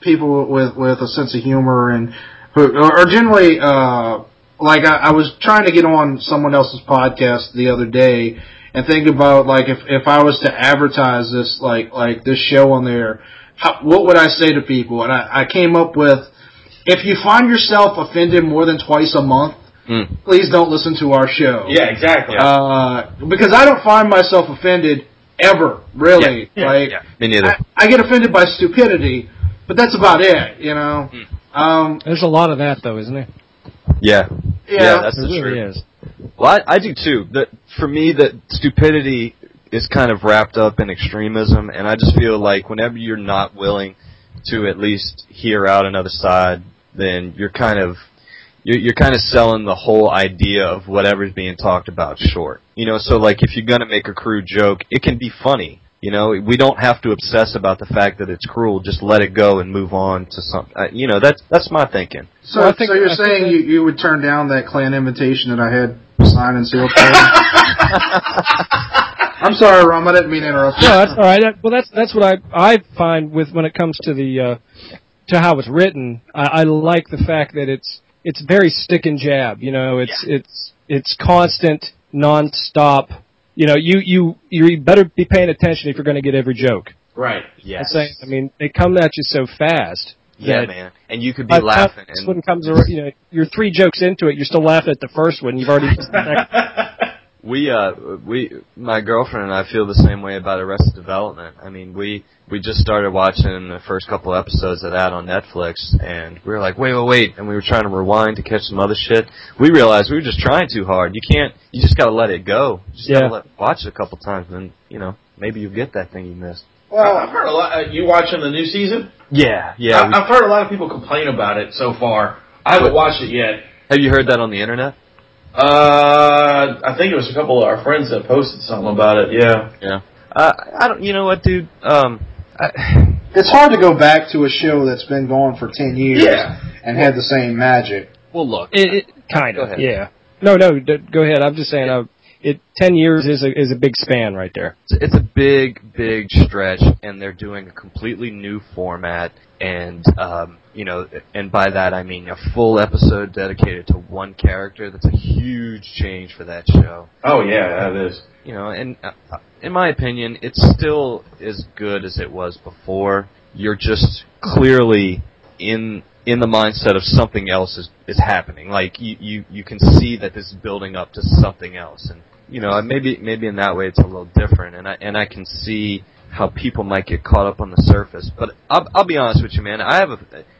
people with a sense of humor and who generally I was trying to get on someone else's podcast the other day and think about if I was to advertise this like this show on there, what would I say to people? And I came up with, if you find yourself offended more than twice a month, please don't listen to our show. Yeah, exactly. Because I don't find myself offended. Ever, really. Yeah, me neither. I get offended by stupidity, but that's about it, you know. There's a lot of that, though, isn't there? Yeah. Yeah, that's the truth. Really is. Well, I do, too. For me, the stupidity is kind of wrapped up in extremism, and I just feel like whenever you're not willing to at least hear out another side, then you're kind of... You're kind of selling the whole idea of whatever's being talked about short. You know, so if you're going to make a crude joke, it can be funny. You know, we don't have to obsess about the fact that it's cruel. Just let it go and move on to something. That's my thinking. So, you're saying you would turn down that clan invitation that I had signed and sealed for you? I'm sorry, Rom, I didn't mean to interrupt you. No, that's all right. That's what I find when it comes to to how it's written. I like the fact that it's very stick and jab, you know. It's constant, nonstop. You know, you better be paying attention if you're going to get every joke. Right. Yes. I mean, they come at you so fast. Yeah, man. And you could be laughing. This one comes around, you're 3 jokes into it, you're still laughing at the first one. You've already. My girlfriend and I feel the same way about Arrested Development. I mean, we just started watching the first couple episodes of that on Netflix, and we were like, wait, and we were trying to rewind to catch some other shit. We realized we were just trying too hard. You just gotta let it go. You just gotta watch it a couple times, and maybe you'll get that thing you missed. Well, I've heard a lot. You watching the new season? Yeah, yeah. I've heard a lot of people complain about it so far. I haven't watched it yet. Have you heard that on the internet? I think it was a couple of our friends that posted something about it. Yeah, yeah. I don't. You know what, dude? It's hard to go back to a show that's been going for 10 years and had the same magic. Well, look, it kind of. Yeah. No. Go ahead. I'm just saying. 10 years is a big span right there. It's a big stretch, and they're doing a completely new format, and and by that I mean a full episode dedicated to one character. That's a huge change for that show. Oh yeah, that is. You know, and in my opinion, it's still as good as it was before. You're just clearly in the mindset of something else is happening. Like you can see that this is building up to something else, and you know maybe in that way it's a little different. And I can see how people might get caught up on the surface. But I'll be honest with you, man.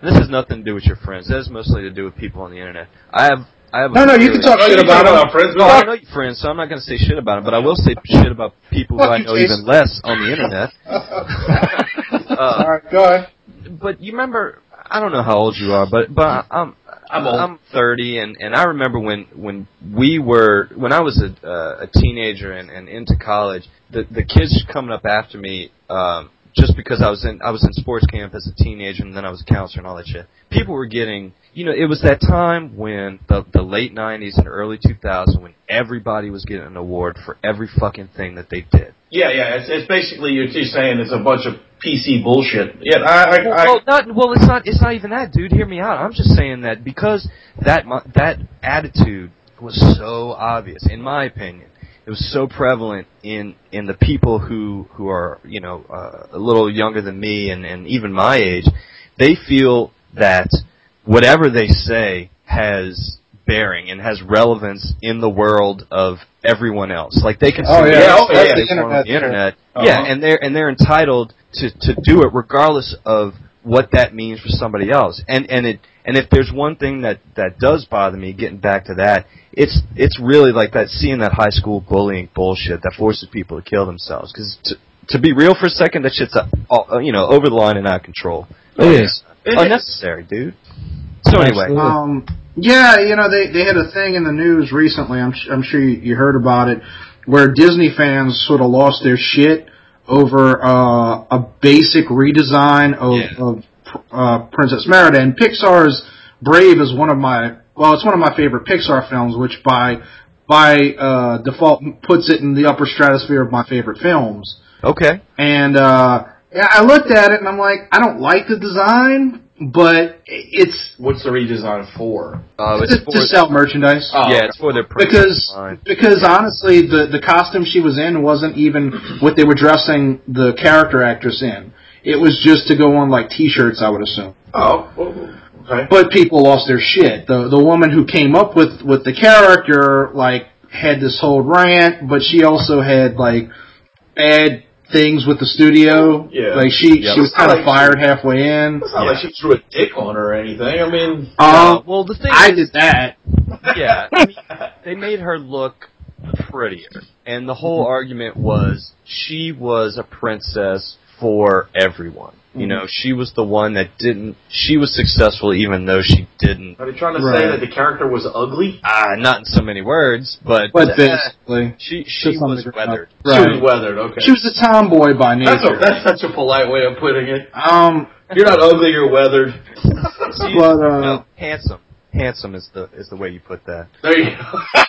This has nothing to do with your friends. It has mostly to do with people on the internet. No, you can talk shit about our friends. No, I know your friends, so I'm not going to say shit about them. But I will say shit about people who I know even less on the internet. All right, go ahead. But you remember. I don't know how old you are, but I'm old. I'm 30, and I remember when I was a teenager and into college, the kids coming up after me, just because I was in sports camp as a teenager, and then I was a counselor and all that shit. People were getting, it was that time when the late 90s and early 2000s when everybody was getting an award for every fucking thing that they did. Yeah, it's basically you're just saying it's a bunch of PC bullshit. Yeah, it's not even that, dude. Hear me out. I'm just saying that because that attitude was so obvious, in my opinion. It was so prevalent in the people who are a little younger than me and even my age. They feel that whatever they say has bearing and has relevance in the world of everyone else. Like they can see on the internet. Uh-huh. Yeah, and they're entitled to do it regardless of what that means for somebody else. And if there's one thing that does bother me, getting back to that, it's really like that seeing that high school bullying bullshit that forces people to kill themselves. Because to be real for a second, that shit's over the line and out of control. It is unnecessary, dude. So anyway, they had a thing in the news recently. I'm sure you heard about it, where Disney fans sort of lost their shit over a basic redesign of Princess Merida. And Pixar's Brave is it's one of my favorite Pixar films, which by default puts it in the upper stratosphere of my favorite films. Okay. And I looked at it and I'm like, I don't like the design, but it's... What's the redesign for? It's to sell merchandise. Oh, yeah, it's for their purchase. Because honestly, the costume she was in wasn't even what they were dressing the character actress in. It was just to go on, like, T-shirts, I would assume. Oh, okay. But people lost their shit. The woman who came up with the character, like, had this whole rant, but she also had, like, bad things with the studio. Yeah. Like, she was kind of fired halfway in. It's not like she threw a dick on her or anything. I mean... well, the thing I did that. Yeah. I mean, they made her look prettier. And the whole argument was she was a princess for everyone. You know, she was the one that didn't... She was successful even though she didn't... Are they trying to say that the character was ugly? Not in so many words, but basically. She was weathered. Right. She was weathered, okay. She was a tomboy by nature. That's such a polite way of putting it. You're not ugly, you're weathered. Handsome. Handsome is the way you put that. There you go.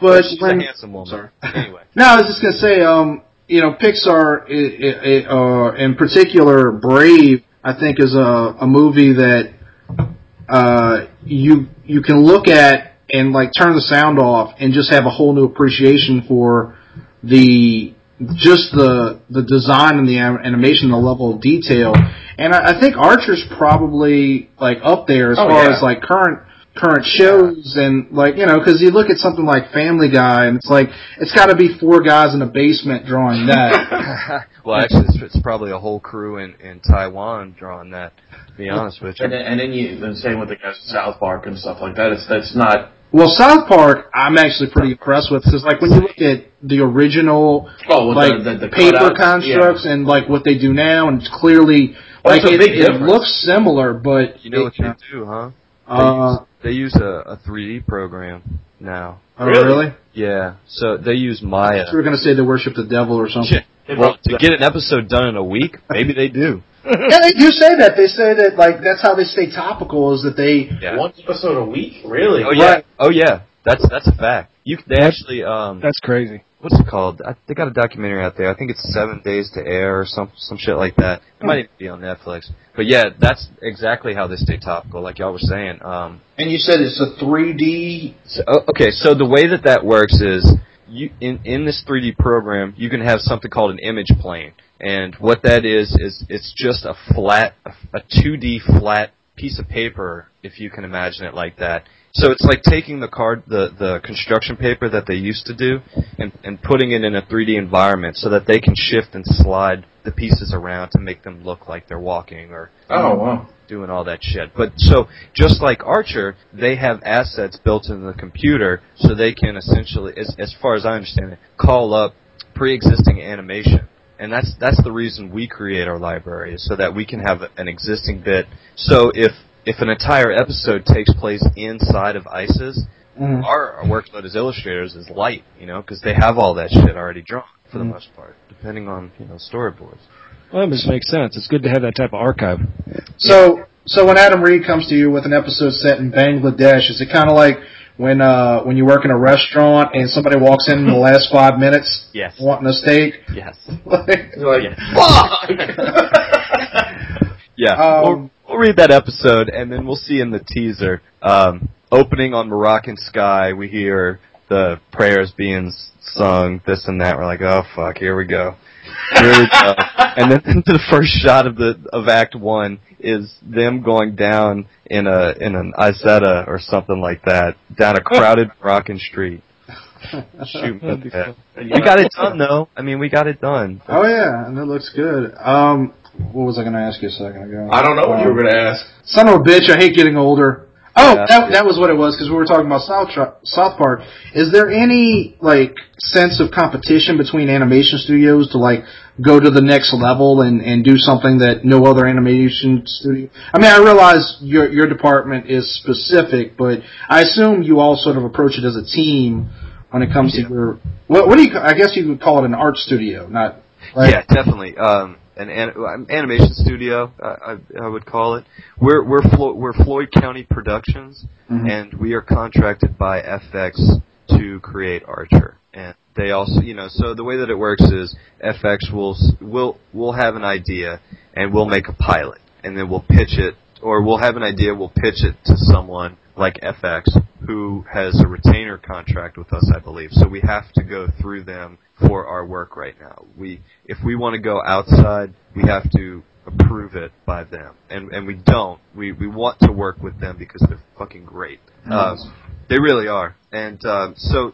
But she's a handsome woman. Sorry. Anyway. No, I was just going to say... Pixar, in particular, Brave, I think, is a movie that you can look at and, like, turn the sound off and just have a whole new appreciation for the design and the animation, the level of detail. And I think Archer's probably, like, up there as far as, like, current shows, and, like, because you look at something like Family Guy, and it's like, it's got to be four guys in a basement drawing that. Well, actually, it's probably a whole crew in Taiwan drawing that, to be honest with you. And then the same with the guys at South Park and stuff like that. That's not Well, South Park, I'm actually pretty impressed with. Because, like, when you look at the original, the paper constructs and, like, what they do now, and it's clearly, like, it looks similar, but... You know what they do, huh? They use a 3D program now. Oh, really? Yeah. So they use Maya. You were going to say they worship the devil or something. Yeah. Well, to get an episode done in a week, maybe they do. Yeah, they do say that. They say that, like, that's how they stay topical, is that they... Yeah. One episode a week? Really? Oh, yeah. Right. Oh, yeah. That's a fact. That's crazy. What's it called? They got a documentary out there. I think it's 7 Days to Air or some shit like that. It might even be on Netflix. But, yeah, that's exactly how they stay topical, like y'all were saying. And you said it's a 3D... So, okay, so the way that works is... You, in this 3D program, you can have something called an image plane, and what that is it's just a 2D flat piece of paper, if you can imagine it like that. So it's like taking the construction paper that they used to do and putting it in a 3D environment so that they can shift and slide the pieces around to make them look like they're walking or doing all that shit. But so just like Archer, they have assets built into the computer so they can essentially, as far as I understand it, call up pre-existing animation. And that's the reason we create our library, is so that we can have an existing bit. So if an entire episode takes place inside of ISIS, our workload as illustrators is light, you know, because they have all that shit already drawn for the most part, depending on, you know, storyboards. Well, that just makes sense. It's good to have that type of archive. So when Adam Reed comes to you with an episode set in Bangladesh, is it kind of like when you work in a restaurant and somebody walks in the last 5 minutes wanting a steak? Yes. You're like, fuck! Yeah. We'll read that episode, and then we'll see in the teaser, opening on Moroccan Sky, we hear the prayers being sung, this and that. We're like, oh, fuck, here we go. And then the first shot of Act 1 is them going down in an Izetta or something like that, down a crowded Moroccan street. Shoot, we got it done, though. I mean, we got it done. Oh, yeah, and it looks good. What was I going to ask you a second ago? I don't know what you were going to ask. Son of a bitch, I hate getting older. Oh, yeah, that was what it was, because we were talking about South Park. Is there any, like, sense of competition between animation studios to, like, go to the next level and do something that no other animation studio... I mean, I realize your department is specific, but I assume you all sort of approach it as a team when it comes to your... What do you... I guess you would call it an art studio, not... Right? Yeah, definitely. An animation studio, I would call it. We're Floyd County Productions, and we are contracted by FX to create Archer. And they also, you know, so the way that it works is FX will have an idea and we'll make a pilot, and then we'll pitch it, or we'll have an idea, we'll pitch it to someone like FX who has a retainer contract with us, I believe. So we have to go through them for our work right now. If we want to go outside, we have to approve it by them. And we don't. We want to work with them because they're fucking great. They really are. And so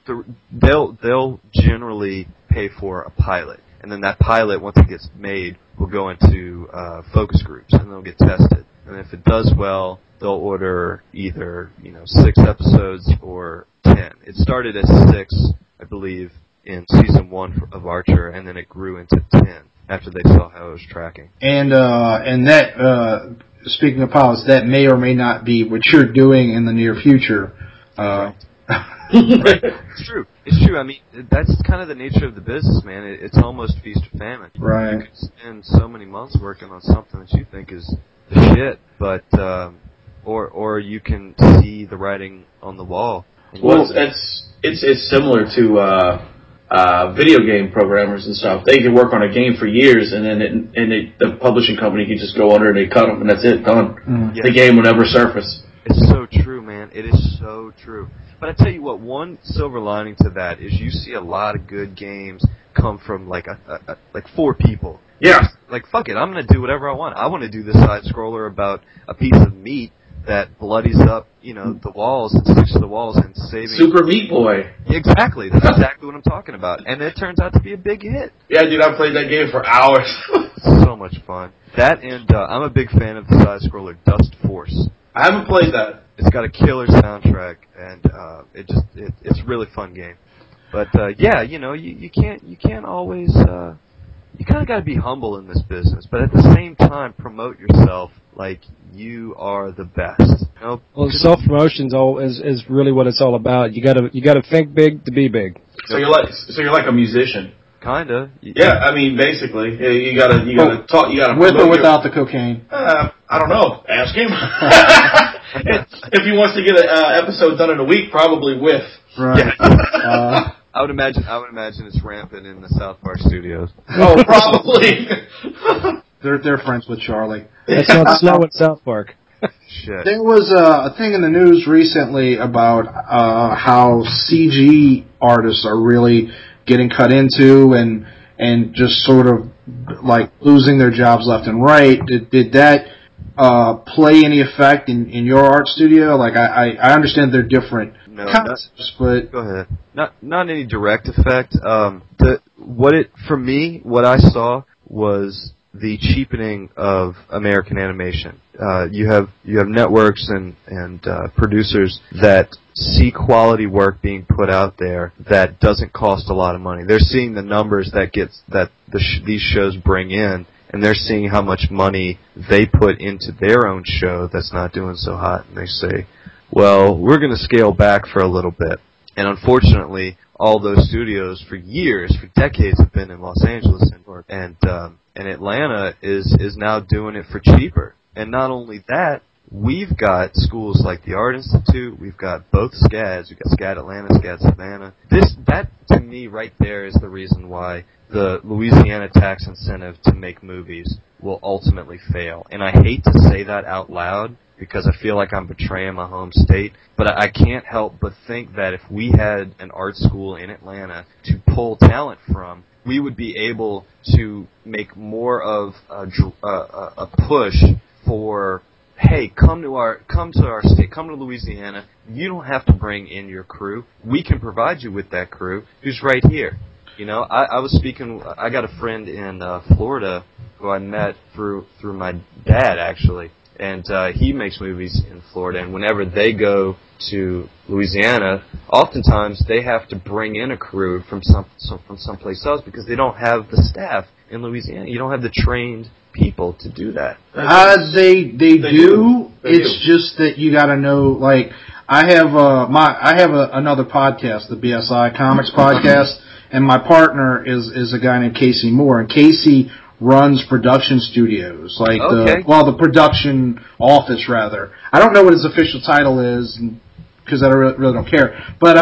they'll generally pay for a pilot. And then that pilot, once it gets made, will go into focus groups, and they'll get tested. And if it does well, they'll order either, you know, 6 episodes or 10. It started as 6, I believe, in season 1 of Archer, and then it grew into 10 after they saw how it was tracking. And that, speaking of pilots, that may or may not be what you're doing in the near future. Right. It's true. I mean, that's kind of the nature of the business, man. It's almost feast or famine. Right. You can spend so many months working on something that you think is the shit, but or you can see the writing on the wall. Well, it's similar to video game programmers and stuff. They can work on a game for years, and then the publishing company can just go under and they cut them, and that's it, done. Mm. The game will never surface. It's so true, man. It is so true. But I tell you what, one silver lining to that is you see a lot of good games come from like like 4 people. Yeah. Like, fuck it, I'm going to do whatever I want. I want to do this side-scroller about a piece of meat that bloodies up, you know, the walls and sticks to the walls and saving... Super Meat Boy. Exactly. That's exactly what I'm talking about. And it turns out to be a big hit. Yeah, dude, I played that game for hours. So much fun. That and I'm a big fan of the side-scroller Dust Force. I haven't played that. It's got a killer soundtrack, and it's a really fun game. But yeah, you know, you can't always you kind of got to be humble in this business, but at the same time promote yourself like you are the best. You know? Well, self promotion is really what it's all about. You gotta think big to be big. So you're like a musician. Kinda. Yeah, I mean, basically, you gotta talk. You gotta with or without the cocaine. I don't know. Ask him. If he wants to get an episode done in a week, probably with. Right. Yeah. I would imagine it's rampant in the South Park studios. Oh, probably. They're friends with Charlie. It's not slow at South Park. Shit. There was a thing in the news recently about how CG artists are really getting cut into and just sort of like losing their jobs left and right. Did that play any effect in your art studio? Like I understand they're different concepts, but go ahead. Not any direct effect. What I saw was the cheapening of American animation. You have networks and producers that see quality work being put out there that doesn't cost a lot of money. They're seeing the numbers that these shows bring in, and they're seeing how much money they put into their own show that's not doing so hot, and they say, well, we're going to scale back for a little bit. And unfortunately, all those studios for years, for decades, have been in Los Angeles and Atlanta is now doing it for cheaper. And not only that, we've got schools like the Art Institute. We've got both SCADs. We've got SCAD Atlanta, SCAD Savannah. That to me right there is the reason why the Louisiana tax incentive to make movies will ultimately fail. And I hate to say that out loud because I feel like I'm betraying my home state, but I can't help but think that if we had an art school in Atlanta to pull talent from, we would be able to make more of a push for, hey, come to our state, come to Louisiana. You don't have to bring in your crew. We can provide you with that crew who's right here. You know, I got a friend in Florida who I met through my dad, actually. And he makes movies in Florida, and whenever they go to Louisiana, oftentimes they have to bring in a crew from someplace else because they don't have the staff in Louisiana. You don't have the trained people to do that. They do. It's just that you got to know. Like I have another podcast, the BSI Comics podcast, and my partner is a guy named Casey Moore, and Casey runs production studios, like the production office, rather. I don't know what his official title is, because I really don't care. But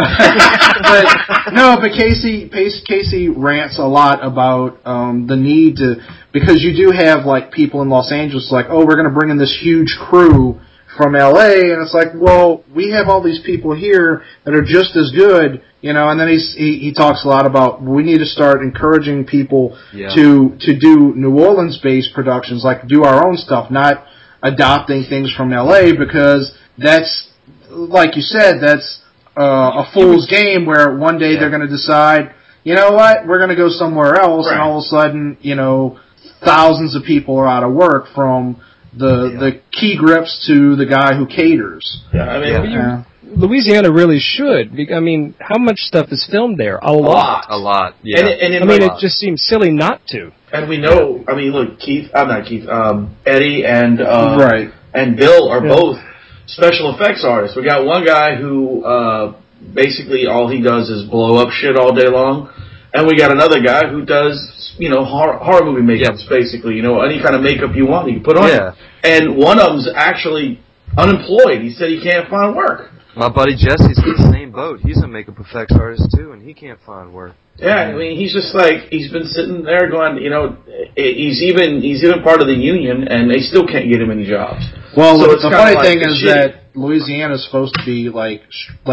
but Casey rants a lot about the need to, because you do have like people in Los Angeles like, oh, we're going to bring in this huge crew from LA, and it's like, well, we have all these people here that are just as good, you know. And then he talks a lot about we need to start encouraging people to do New Orleans based productions, like do our own stuff, not adopting things from LA, because that's, like you said, that's a fool's game where one day they're going to decide, you know what, we're going to go somewhere else, right, and all of a sudden, you know, thousands of people are out of work from the key grips to the guy who caters. Yeah, I mean, Louisiana really should. I mean, how much stuff is filmed there? A lot. Yeah. And it just seems silly not to. And we know. I mean, look, Eddie and Bill are both special effects artists. We got one guy who basically all he does is blow up shit all day long, and we got another guy who does, you know, horror movie makeups, basically. You know, any kind of makeup you want, you can put on. Yeah. And one of them's actually unemployed. He said he can't find work. My buddy Jesse's in the same boat. He's a makeup effects artist, too, and he can't find work. Yeah, I mean, he's just like, he's been sitting there going, you know, he's even part of the union, and they still can't get him any jobs. Well, so the funny thing is that Louisiana's supposed to be, like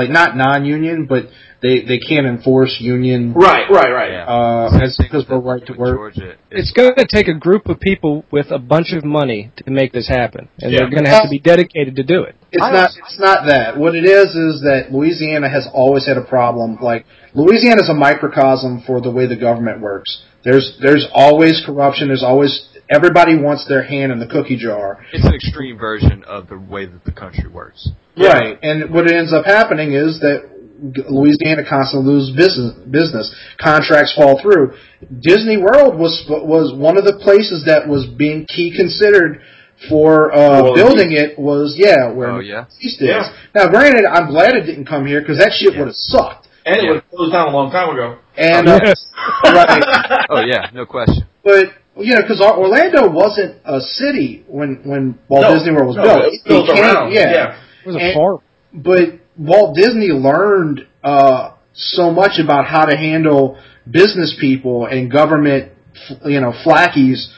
not non-union, but they can't enforce union. Right. Yeah. It's because we're right to work. Georgia, it's going to take a group of people with a bunch of money to make this happen, and they're going to have to be dedicated to do it. It's not that. What it is that Louisiana has always had a problem. Like, Louisiana is a microcosm for the way the government works. There's always corruption. There's always, everybody wants their hand in the cookie jar. It's an extreme version of the way that the country works. Right. And what ends up happening is that Louisiana constantly loses business. Contracts fall through. Disney World was one of the places that was being considered for building it was, where East is. Yeah. Now, granted, I'm glad it didn't come here because that shit would have sucked. And it would have closed down a long time ago. And right. Oh, yeah, no question. But, you know, because Orlando wasn't a city when Walt Disney World was built. It was built around. Yeah. It was a farm. But Walt Disney learned so much about how to handle business people and government, flackies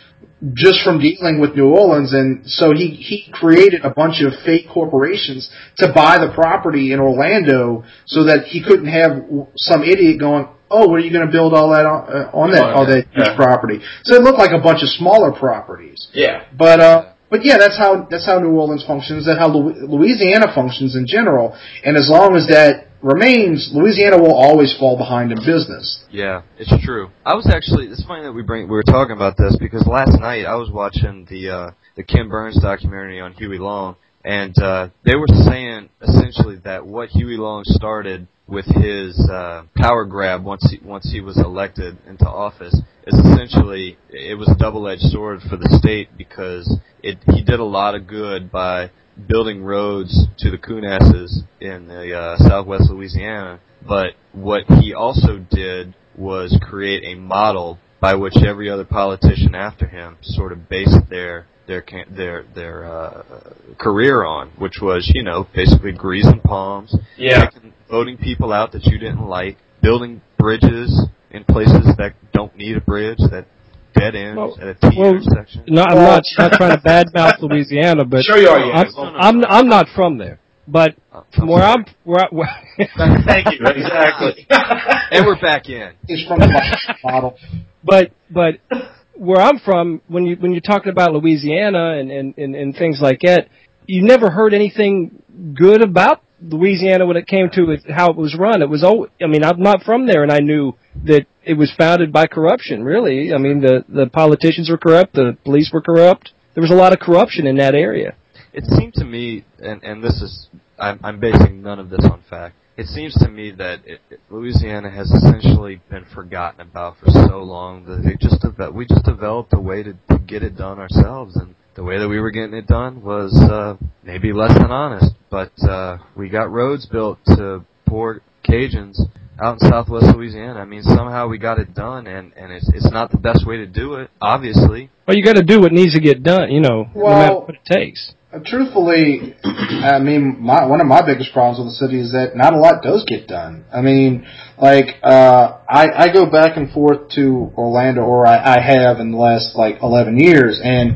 just from dealing with New Orleans. And so he created a bunch of fake corporations to buy the property in Orlando so that he couldn't have some idiot going, oh, what are you going to build all that on that huge property? So it looked like a bunch of smaller properties. Yeah. But yeah, that's how New Orleans functions. That's how Louisiana functions in general. And as long as that remains, Louisiana will always fall behind in business. Yeah, it's true. I was actually, it's funny that we were talking about this because last night I was watching the Ken Burns documentary on Huey Long, and they were saying essentially that what Huey Long started with his power grab once he was elected into office is essentially it was a double-edged sword for the state because he did a lot of good by building roads to the Coonasses in the southwest Louisiana, but what he also did was create a model by which every other politician after him sort of based their career on, which was basically greasing palms, voting people out that you didn't like, building bridges in places that don't need a bridge, that dead ends at a T intersection. No, I'm not trying to badmouth Louisiana, but sure you are. I'm not from there. But from where thank you, exactly. And we're back in. It's from the bottle. But where I'm from, when you're talking about Louisiana and things like that, you never heard anything good about Louisiana when it came to how it was run. It was always, I mean, I'm not from there, and I knew that it was founded by corruption. Really, I mean, the politicians were corrupt, the police were corrupt. There was a lot of corruption in that area. It seemed to me, and this is, I'm basing none of this on fact. It seems to me that Louisiana has essentially been forgotten about for so long that we just developed a way to get it done ourselves, and the way that we were getting it done was maybe less than honest, but we got roads built to poor Cajuns out in southwest Louisiana. I mean, somehow we got it done, and it's not the best way to do it, obviously. Well, you got to do what needs to get done, no matter what it takes. Truthfully, I mean, one of my biggest problems with the city is that not a lot does get done. I mean, like, I go back and forth to Orlando, or I have in the last, 11 years, and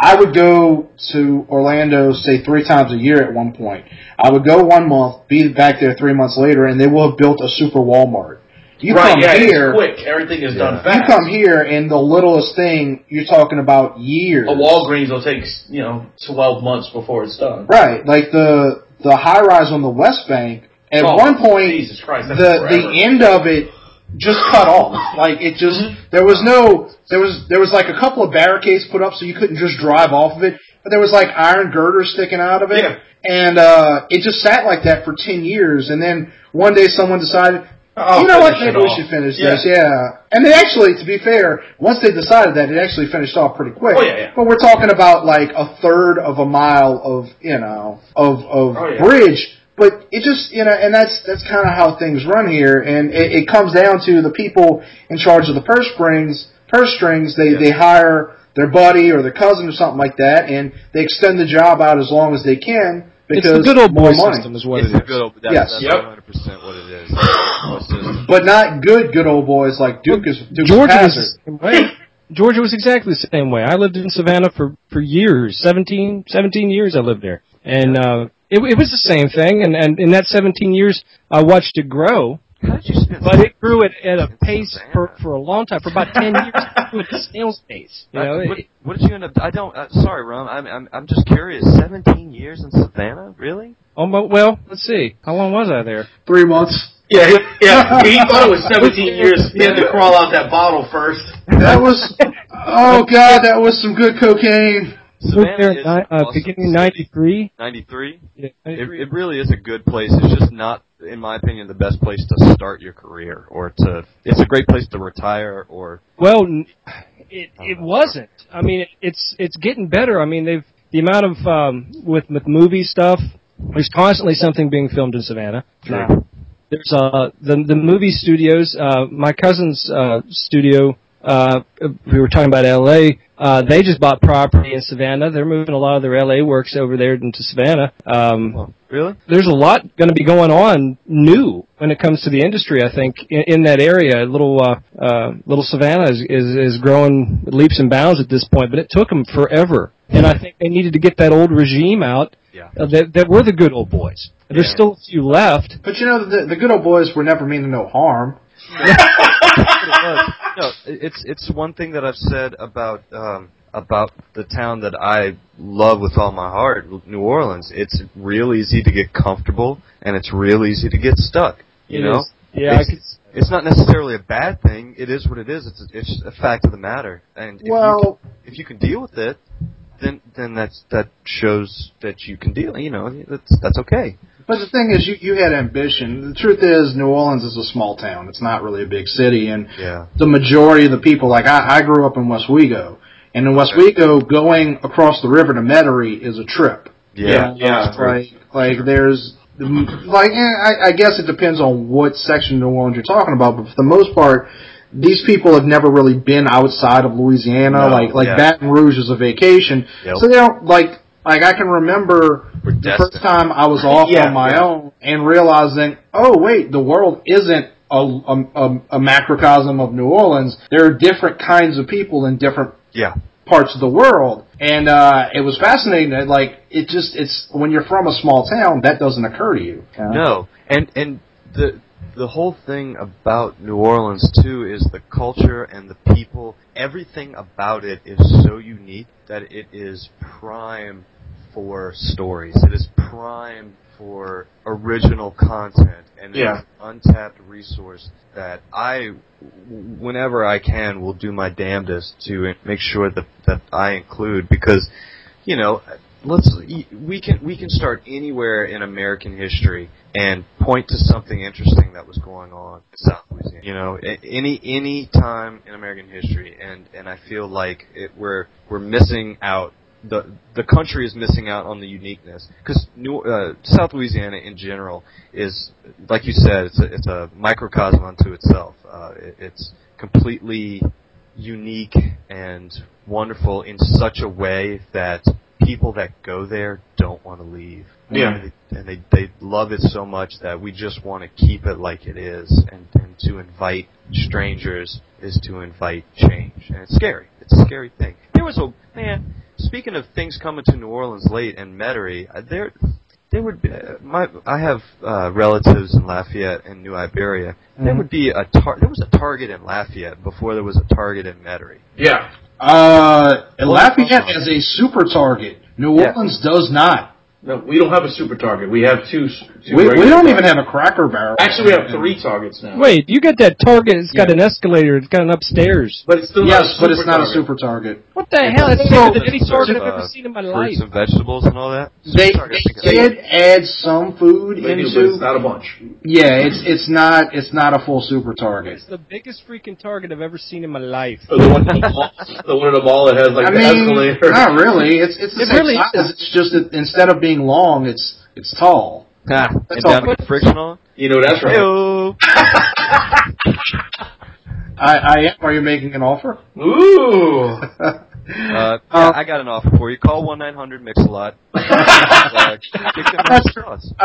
I would go to Orlando, say, 3 times a year at one point. I would go 1 month, be back there 3 months later, and they will have built a super Walmart. You come here, it's quick. Everything is done fast. You come here, and the littlest thing, you're talking about years. A Walgreens will take, 12 months before it's done. Right. Like the high-rise on the West Bank, at one point, Jesus Christ, the end of it just cut off. Like, it just, there was like a couple of barricades put up so you couldn't just drive off of it, but there was like iron girders sticking out of it. Yeah. And it just sat like that for 10 years, and then one day someone decided, maybe we should finish this, And they actually, to be fair, once they decided that, it actually finished off pretty quick. Oh, yeah. But we're talking about like 1/3 of a mile of bridge. But it just, and that's kind of how things run here. And it comes down to the people in charge of the purse strings. They hire their buddy or their cousin or something like that, and they extend the job out as long as they can. Because it's the good old boy system is what it is. It's the good old, that's 100% what it is. But not good old boys like Duke Georgia Hazard. Georgia was exactly the same way. I lived in Savannah for years, 17 years I lived there. And it was the same thing. And in that 17 years, I watched it grow. But it grew at a pace for a long time. For about 10 years, it grew at a snail's pace. What did you end up? Sorry, Ron. I'm just curious. 17 years in Savannah, really? Oh, well, let's see. How long was I there? 3 months. Yeah. He thought it was 17 years. He had to crawl out that bottle first. That was. Oh God, that was some good cocaine. Beginning 93. 93? Yeah, 93. It really is a good place. It's just not, in my opinion, the best place to start your career or to. It's a great place to retire or. Well, it wasn't. I mean, it's getting better. I mean, they've the amount of with movie stuff. There's constantly something being filmed in Savannah. True. Now, there's the movie studios. My cousin's studio. We were talking about L.A. They just bought property in Savannah. They're moving a lot of their L.A. works over there into Savannah. Really? There's a lot going to be going on new when it comes to the industry, I think, in that area. Little Savannah is growing leaps and bounds at this point, but it took them forever. And I think they needed to get that old regime out. Yeah. That were the good old boys. There's still a few left. But, you know, the good old boys were never meaning no harm. No, it's one thing that I've said about the town that I love with all my heart, New Orleans. It's real easy to get comfortable, and it's real easy to get stuck. You know, yeah, it's not necessarily a bad thing. It is what it is. It's a fact of the matter. And if you can deal with it, then that shows that you can deal. You know, that's okay. But the thing is, you had ambition. The truth is, New Orleans is a small town. It's not really a big city. And the majority of the people, like I grew up in Westwego. And in Westwego, going across the river to Metairie is a trip. Yeah. I guess it depends on what section of New Orleans you're talking about. But for the most part, these people have never really been outside of Louisiana. No, Baton Rouge is a vacation. Yep. So they don't, like I can remember the first time I was off on my own and realizing, oh wait, the world isn't a macrocosm of New Orleans. There are different kinds of people in different parts of the world, and it was fascinating. That, it's when you're from a small town, that doesn't occur to you. No, and the whole thing about New Orleans, too, is the culture and the people. Everything about it is so unique that it is prime for stories. It is prime for original content. And it's an untapped resource that I, whenever I can, will do my damnedest to make sure that I include. Because, you know, we can start anywhere in American history and point to something interesting that was going on in South Louisiana. You know, any time in American history, and I feel like we're missing out. The country is missing out on the uniqueness because South Louisiana in general is, like you said, it's a microcosm unto itself. It's completely unique and wonderful in such a way that people that go there don't want to leave. Yeah. And they love it so much that we just want to keep it like it is. And to invite strangers is to invite change. And it's scary. It's a scary thing. Speaking of things coming to New Orleans late and Metairie, I have relatives in Lafayette and New Iberia. Mm-hmm. There was a Target in Lafayette before there was a Target in Metairie. Yeah. Lafayette has a super Target. New Orleans does not. No, we don't have a super Target. We have two we don't even have a Cracker Barrel. Actually, we have three Targets now. Wait, you got that Target. It's got an escalator. It's got an upstairs. But it's still not a super Target. What the hell? It's bigger than any Target I've ever seen in my life. Fruits and vegetables and all that. They did add some food into. But it's not a bunch. Yeah, it's not a full super Target. It's the biggest freaking Target I've ever seen in my life. The one in the mall that has the escalator. Not really. It's the same size. It's just that instead of being long, it's tall. That's all. Down frictional. You know that's right. Are you making an offer? Ooh. I got an offer for you. Call 1-900-MIX-A-LOT. I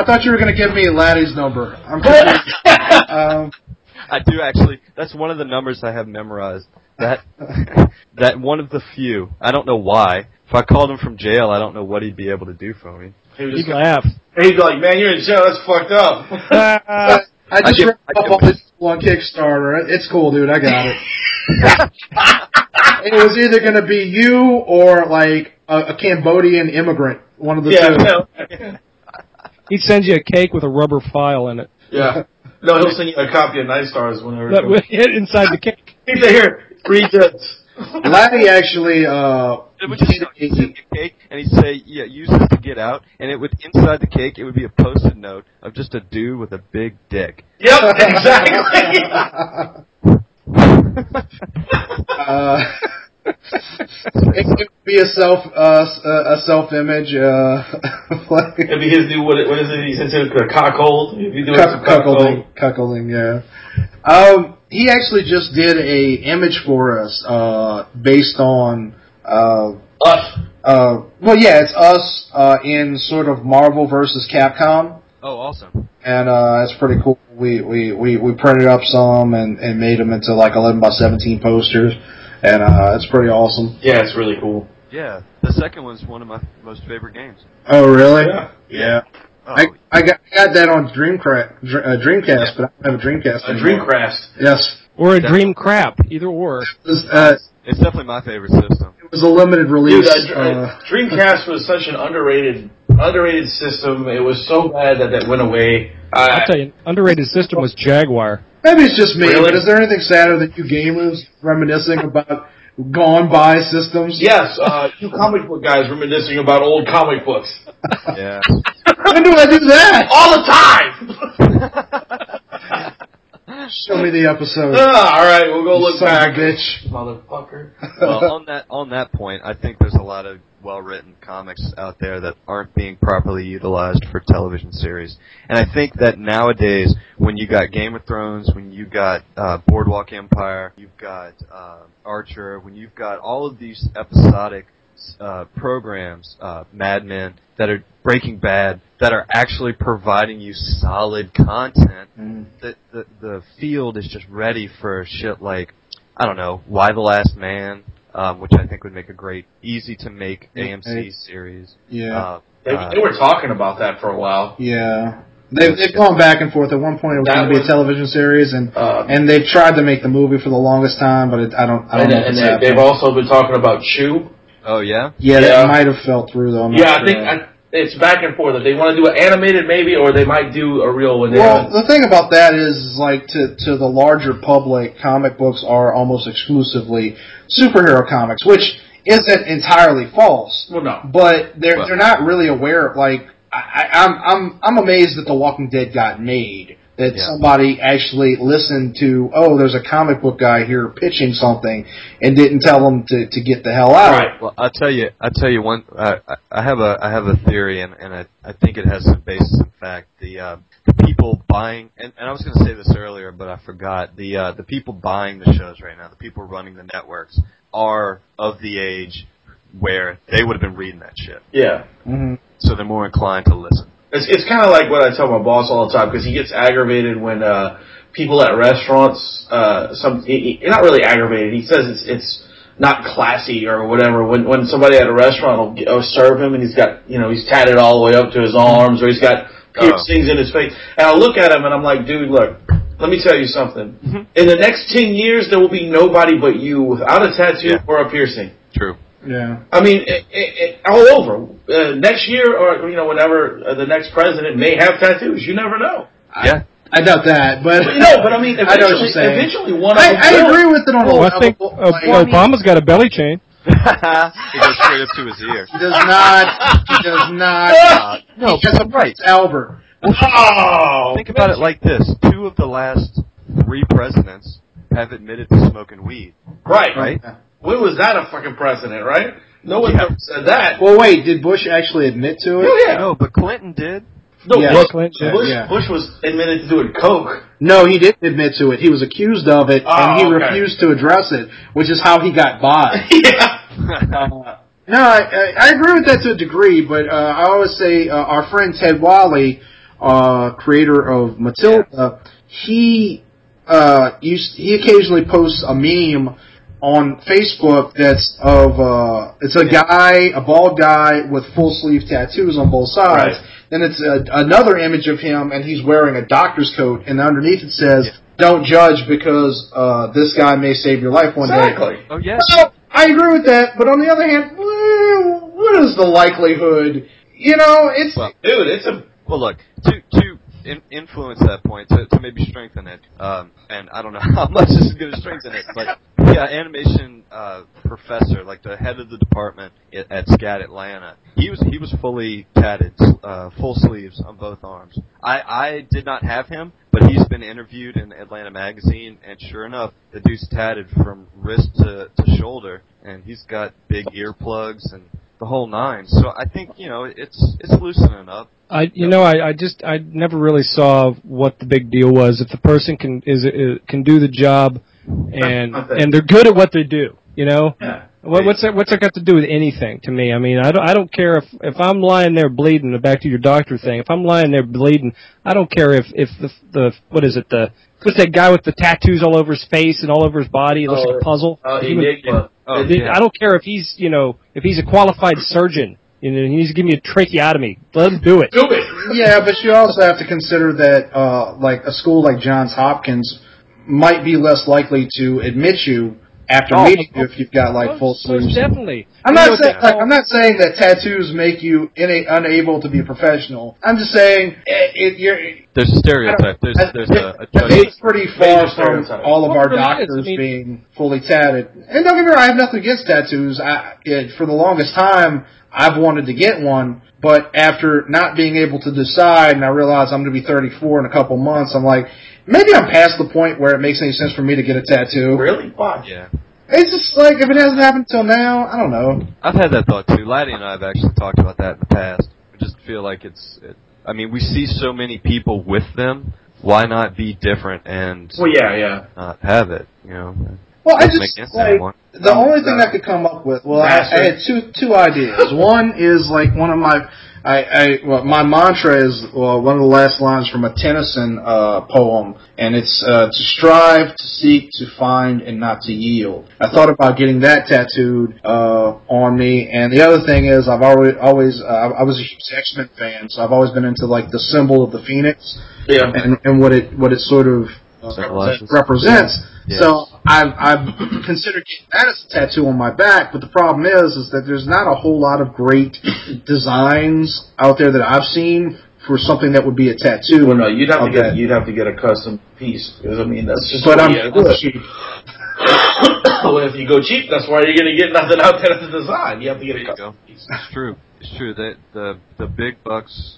thought you were going to give me Laddie's number. I'm confused. I do actually. That's one of the numbers I have memorized. That one of the few. I don't know why. If I called him from jail, I don't know what he'd be able to do for me. He'd laugh. He'd be like, man, you're in jail. That's fucked up. I just ripped up all this on Kickstarter. It's cool, dude. I got it. It was either going to be you or, a Cambodian immigrant. One of the two. No. He'd send you a cake with a rubber file in it. Yeah. No, he'll send you a copy of Night Stars whenever. Inside the cake. He'd say, here, read this. Laddie actually It would just be a cake, and he'd say, "Yeah, use this to get out." And it would inside the cake, it would be a post-it note of just a dude with a big dick. Yep, exactly. It could be a self image. Like, if he gets to do what is it? He says a cuckold. If you do cuckolding, yeah. He actually just did a image for us based on us. Well, yeah, it's us in sort of Marvel versus Capcom. Oh, awesome! And it's pretty cool. We printed up some and made them into like 11x17 posters. And it's pretty awesome. Yeah, it's really cool. Yeah, the second one's one of my most favorite games. Oh, really? Yeah. Oh. I got that on Dreamcast, yeah. But I don't have a Dreamcast anymore. Dreamcast. Yes. Or a Dream Crap, either or. It's definitely my favorite system. It was a limited release. Dude, Dreamcast was such an underrated system. It was so bad that went away. I'll tell you, an underrated system was Jaguar. Maybe it's just me, really? But is there anything sadder than you gamers reminiscing about gone-by systems? Yes, you comic book guys reminiscing about old comic books. Yeah. When do I do that? All the time! Show me the episode. All right, we'll go look back. Bitch. Motherfucker. Well, on that point, I think there's a lot of well-written comics out there that aren't being properly utilized for television series. And I think that nowadays, when you got Game of Thrones, when you got Boardwalk Empire, you've got Archer, when you've got all of these episodic programs, Mad Men, that are Breaking Bad, that are actually providing you solid content, the field is just ready for shit like, I don't know, Why the Last Man? Which I think would make a great, easy-to-make AMC series. Yeah. They were talking about that for a while. Yeah. They've gone back and forth. At one point, it was going to be a television series, and they've tried to make the movie for the longest time, but I don't know. And they've also been talking about Chew. Oh, yeah? Yeah, that might have fell through, though. I think... it's back and forth. If they want to do an animated, maybe, or they might do a real one. Well, the thing about that is, like, to the larger public, comic books are almost exclusively superhero comics, which isn't entirely false. Well, no, but they're not really aware. Like, I'm amazed that The Walking Dead got made. That somebody actually listened to, there's a comic book guy here pitching something, and didn't tell them to get the hell out. Right. Well, I'll tell you one. I have a theory, and I think it has some basis in fact. The people buying, and I was going to say this earlier, but I forgot. The people buying the shows right now, the people running the networks, are of the age where they would have been reading that shit. Yeah. Mm-hmm. So they're more inclined to listen. It's kind of like what I tell my boss all the time, because he gets aggravated when people at restaurants, not really aggravated, he says it's not classy or whatever, when somebody at a restaurant will serve him and he's got, he's tatted all the way up to his arms or he's got piercings in his face. And I look at him and I'm like, dude, look, let me tell you something. Mm-hmm. In the next 10 years, there will be nobody but you without a tattoo or a piercing. True. Yeah, I mean, it all over. Next year, or whenever the next president may have tattoos, you never know. Yeah, I doubt that, but no. But I mean, eventually, I know what you're saying. Eventually, one. I agree with it on a level. I think Obama's got a belly chain. He goes straight up to his ear. He does not. He does not. No, because I'm right, Albert. Oh, think about it like this: two of the last three presidents have admitted to smoking weed. Right. Yeah. When was that a fucking precedent, right? No one ever said that. Well, wait, did Bush actually admit to it? Yeah. No, but Clinton did. No, yeah. Bush was admitted to doing coke. No, he didn't admit to it. He was accused of it, and he refused to address it, which is how he got by. No, I agree with that to a degree, but I always say our friend Ted Wiley, creator of Matilda, he occasionally posts a meme on Facebook that's of it's a guy, a bald guy with full sleeve tattoos on both sides. Then it's another image of him, and he's wearing a doctor's coat, and underneath it says, "Don't judge because this guy may save your life one day." Oh yes, well, I agree with that. But on the other hand, what is the likelihood? It's look. influence that point to maybe strengthen it. And I don't know how much this is going to strengthen it, but yeah, animation professor, like the head of the department at SCAD Atlanta, he was fully tatted, full sleeves on both arms. I did not have him, but he's been interviewed in Atlanta Magazine, and sure enough, the dude's tatted from wrist to shoulder, and he's got big earplugs and the whole nine. So I think, you know, it's loosening up. I never really saw what the big deal was. If the person can do the job and they're good at what they do, you know? Yeah. What's that got to do with anything to me? I mean, I don't care if I'm lying there bleeding, back to your doctor thing. If I'm lying there bleeding, I don't care what's that guy with the tattoos all over his face and all over his body? It looks like a puzzle. I don't care if he's, you know, if he's a qualified surgeon. You know, he needs to give me a tracheotomy. Let him do it. Do it. Yeah, but you also have to consider that, like a school like Johns Hopkins might be less likely to admit you after meeting you if you've got like full sleeves. Definitely. I'm not saying that tattoos make you unable to be a professional. I'm just saying there's a stereotype. It's pretty far from all of our doctors being fully tatted. And don't get me wrong, I have nothing against tattoos. For the longest time, I've wanted to get one, but after not being able to decide, and I realize I'm going to be 34 in a couple months, I'm like, maybe I'm past the point where it makes any sense for me to get a tattoo. Really? Why? Yeah. It's just like, if it hasn't happened until now, I don't know. I've had that thought, too. Laddie and I have actually talked about that in the past. I just feel like we see so many people with them. Why not be different and not have it, you know? Well, I just, like, the only thing I could come up with, I had two ideas. One is, like, one of my... my mantra is one of the last lines from a Tennyson poem, and it's to strive, to seek, to find, and not to yield. I thought about getting that tattooed on me, and the other thing is I've I was a huge X-Men fan, so I've always been into like the symbol of the Phoenix, and what it sort of represents. Yeah. Yes. So I've considered getting that as a tattoo on my back, but the problem is that there's not a whole lot of great designs out there that I've seen for something that would be a tattoo. Well, no, you'd have to get a custom piece, because I mean that's just. But that's cheap. Well, if you go cheap, that's why you're going to get nothing out there to design. You have to get a custom piece. It's true. It's true that the big bucks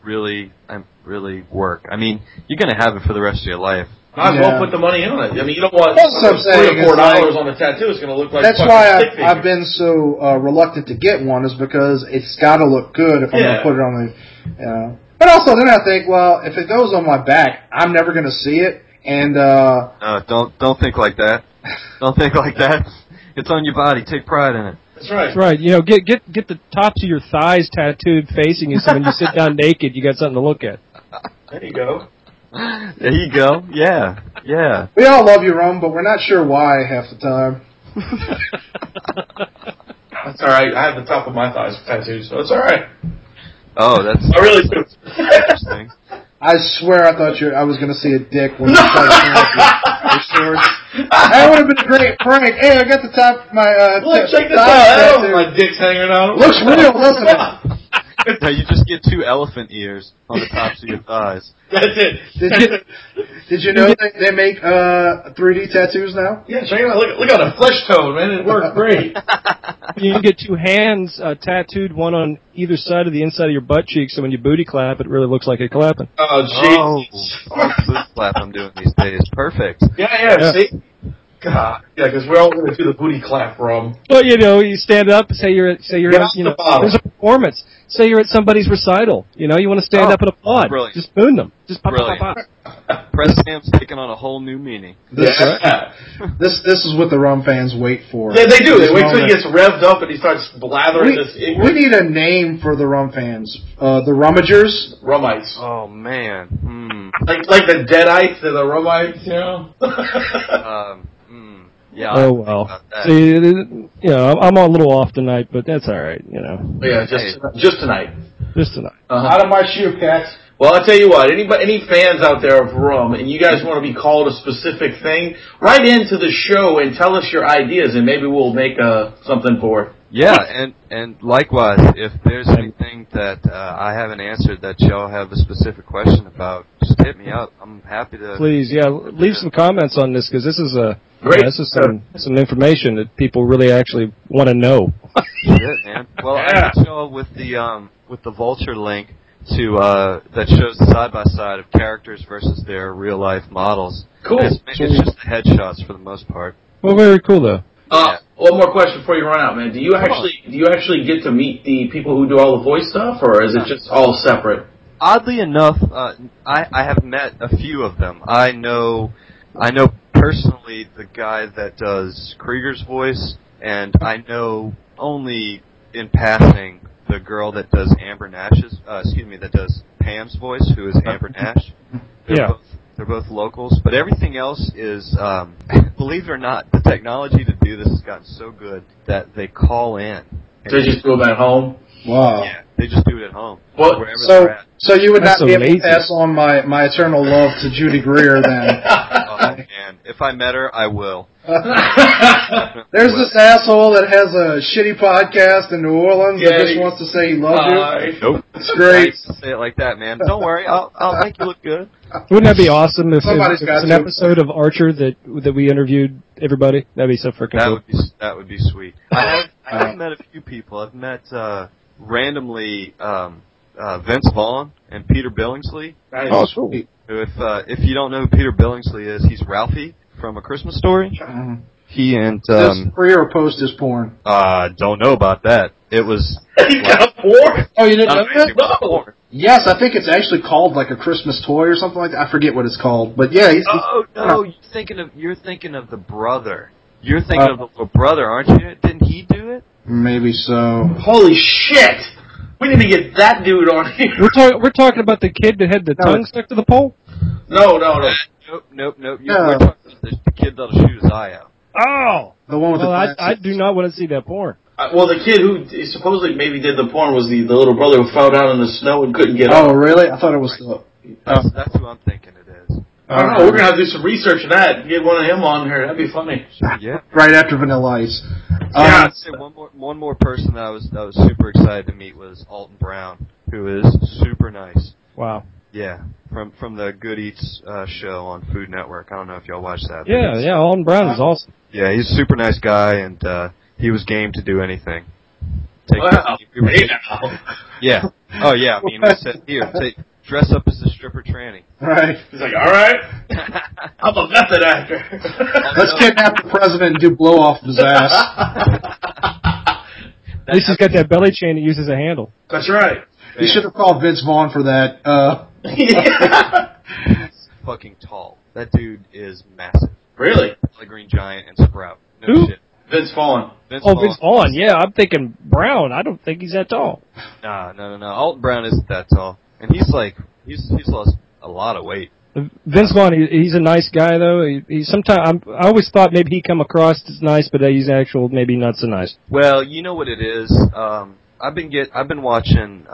really work. I mean, you're going to have it for the rest of your life. Might as well put the money in on it. I mean, you don't want $3 or $4 on a tattoo. It's going to look like. That's why I've been so reluctant to get one, is because it's got to look good if I'm going to put it on the. But also, then I think, well, if it goes on my back, I'm never going to see it. And don't think like that. Don't think like that. It's on your body. Take pride in it. That's right. That's right. You know, get the tops of your thighs tattooed facing you, so when you sit down naked, you got something to look at. There you go. There you go. Yeah. Yeah. We all love you, Rome, but we're not sure why half the time. That's all right. I have the top of my thighs tattooed, so it's all right. Oh, that's... I really do. Interesting. I swear I thought I was going to see a dick when you started your shorts. That would have been a great prank. Hey, I got the top of my check this out. My dick's hanging out. Looks real, doesn't it? No, you just get two elephant ears on the tops of your thighs. That's it. Did you know that they make 3D tattoos now? Yeah, check it out. Look at the flesh tone, man. It worked great. You can get two hands tattooed, one on either side of the inside of your butt cheek, so when you booty clap, it really looks like you're clapping. Oh, jeez. Oh, the booty clap I'm doing these days. Perfect. Yeah. See? God, yeah, because we're all going to do the booty clap, Rum. Well, you know, you stand up, there's a performance. Say you're at somebody's recital. You know, you want to stand up and applaud. Brilliant. Just spoon them. Just pop, brilliant. Pop, pop, pop. Press Sam's taking on a whole new meaning. This is what the Rum fans wait for. Yeah, they do. They wait till he gets revved up and he starts blathering this. We need a name for the Rum fans. The Rummagers? Rumites. Oh, man. Like the Deadites and the Rumites, you know? Yeah. Oh well. See, you know, I'm a little off tonight, but that's all right. You know. Yeah, just tonight. Out of my shoe, cats. Well, I'll tell you what, any fans out there of Room, and you guys want to be called a specific thing, write into the show and tell us your ideas, and maybe we'll make something for it. Yeah, and likewise, if there's anything that I haven't answered that y'all have a specific question about, just hit me up. I'm happy to. Please, yeah, leave some comments on this, because this is a great. You know, this is some information that people really actually want to know. Shit, man. Well, yeah. I hit y'all with the Vulture link to that shows the side by side of characters versus their real life models. Cool. It's just the headshots for the most part. Well, very cool though. One more question before you run out, man. Do you actually get to meet the people who do all the voice stuff, or is it just all separate? Oddly enough, I have met a few of them. I know personally the guy that does Krieger's voice, and I know only in passing the girl that does that does Pam's voice, who is Amber Nash. They're both locals, but everything else is, believe it or not, the technology to do this has gotten so good that they call in. They just do it at home? Wow. Yeah, they just do it at home. Well, wherever they're at. So you would That's not be amazing. Able to pass on my eternal love to Judy Greer then? Oh, man. If I met her, I will. There's this asshole that has a shitty podcast in New Orleans that just wants to say he loves you. Nope. It's great. I say it like that, man. Don't worry. I'll make you look good. Wouldn't that be awesome if it's an episode of Archer that we interviewed everybody? That'd be so freaking cool. That would be sweet. I have met a few people. I've met randomly Vince Vaughn and Peter Billingsley. Oh, cool. If you don't know who Peter Billingsley is, he's Ralphie from A Christmas Story. He and this pre or post his porn? Don't know about that. It was he got a porn? Oh, you didn't know that? No. Yes, I think it's actually called like A Christmas Toy or something like that. I forget what it's called, but yeah. You're thinking of the brother. You're thinking of the little brother, aren't you? Didn't he do it? Maybe so. Holy shit! We need to get that dude on here. We're talking about the kid that had the tongue stuck to the pole? No. Nope. We're talking about the kid that'll shoot his eye out. Oh! The one with I do not want to see that porn. Well, the kid who supposedly maybe did the porn was the little brother who fell down in the snow and couldn't get up. Oh, really? I thought it was That's who I'm thinking it is. I don't know. We're going to have to do some research on that. Get one of him on here. That'd be funny. Yeah. Right after Vanilla Ice. Yeah, I'd say one more person that I was super excited to meet was Alton Brown, who is super nice. Wow. Yeah, from the Good Eats show on Food Network. I don't know if y'all watch that. Yeah, Alton Brown is awesome. Yeah, he's a super nice guy, and he was game to do anything. Wow. Yeah. Oh, yeah. I mean, we said, here, dress up as a stripper tranny. Right. He's like, all right. I'm a method actor. Let's kidnap the president and do blow off his ass. At least he's got that belly chain that uses a handle. That's right. You should have called Vince Vaughn for that. He's fucking tall. That dude is massive. Really? Like Green Giant and Sprout. No Who? Shit. Vince Vaughn. Vince Vaughn. Yeah, I'm thinking Brown. I don't think he's that tall. No. Alton Brown isn't that tall, and he's like he's lost a lot of weight. Vince Vaughn, he's a nice guy though. He sometimes I always thought maybe he come across as nice, but he's actual maybe not so nice. Well, you know what it is. I've been watching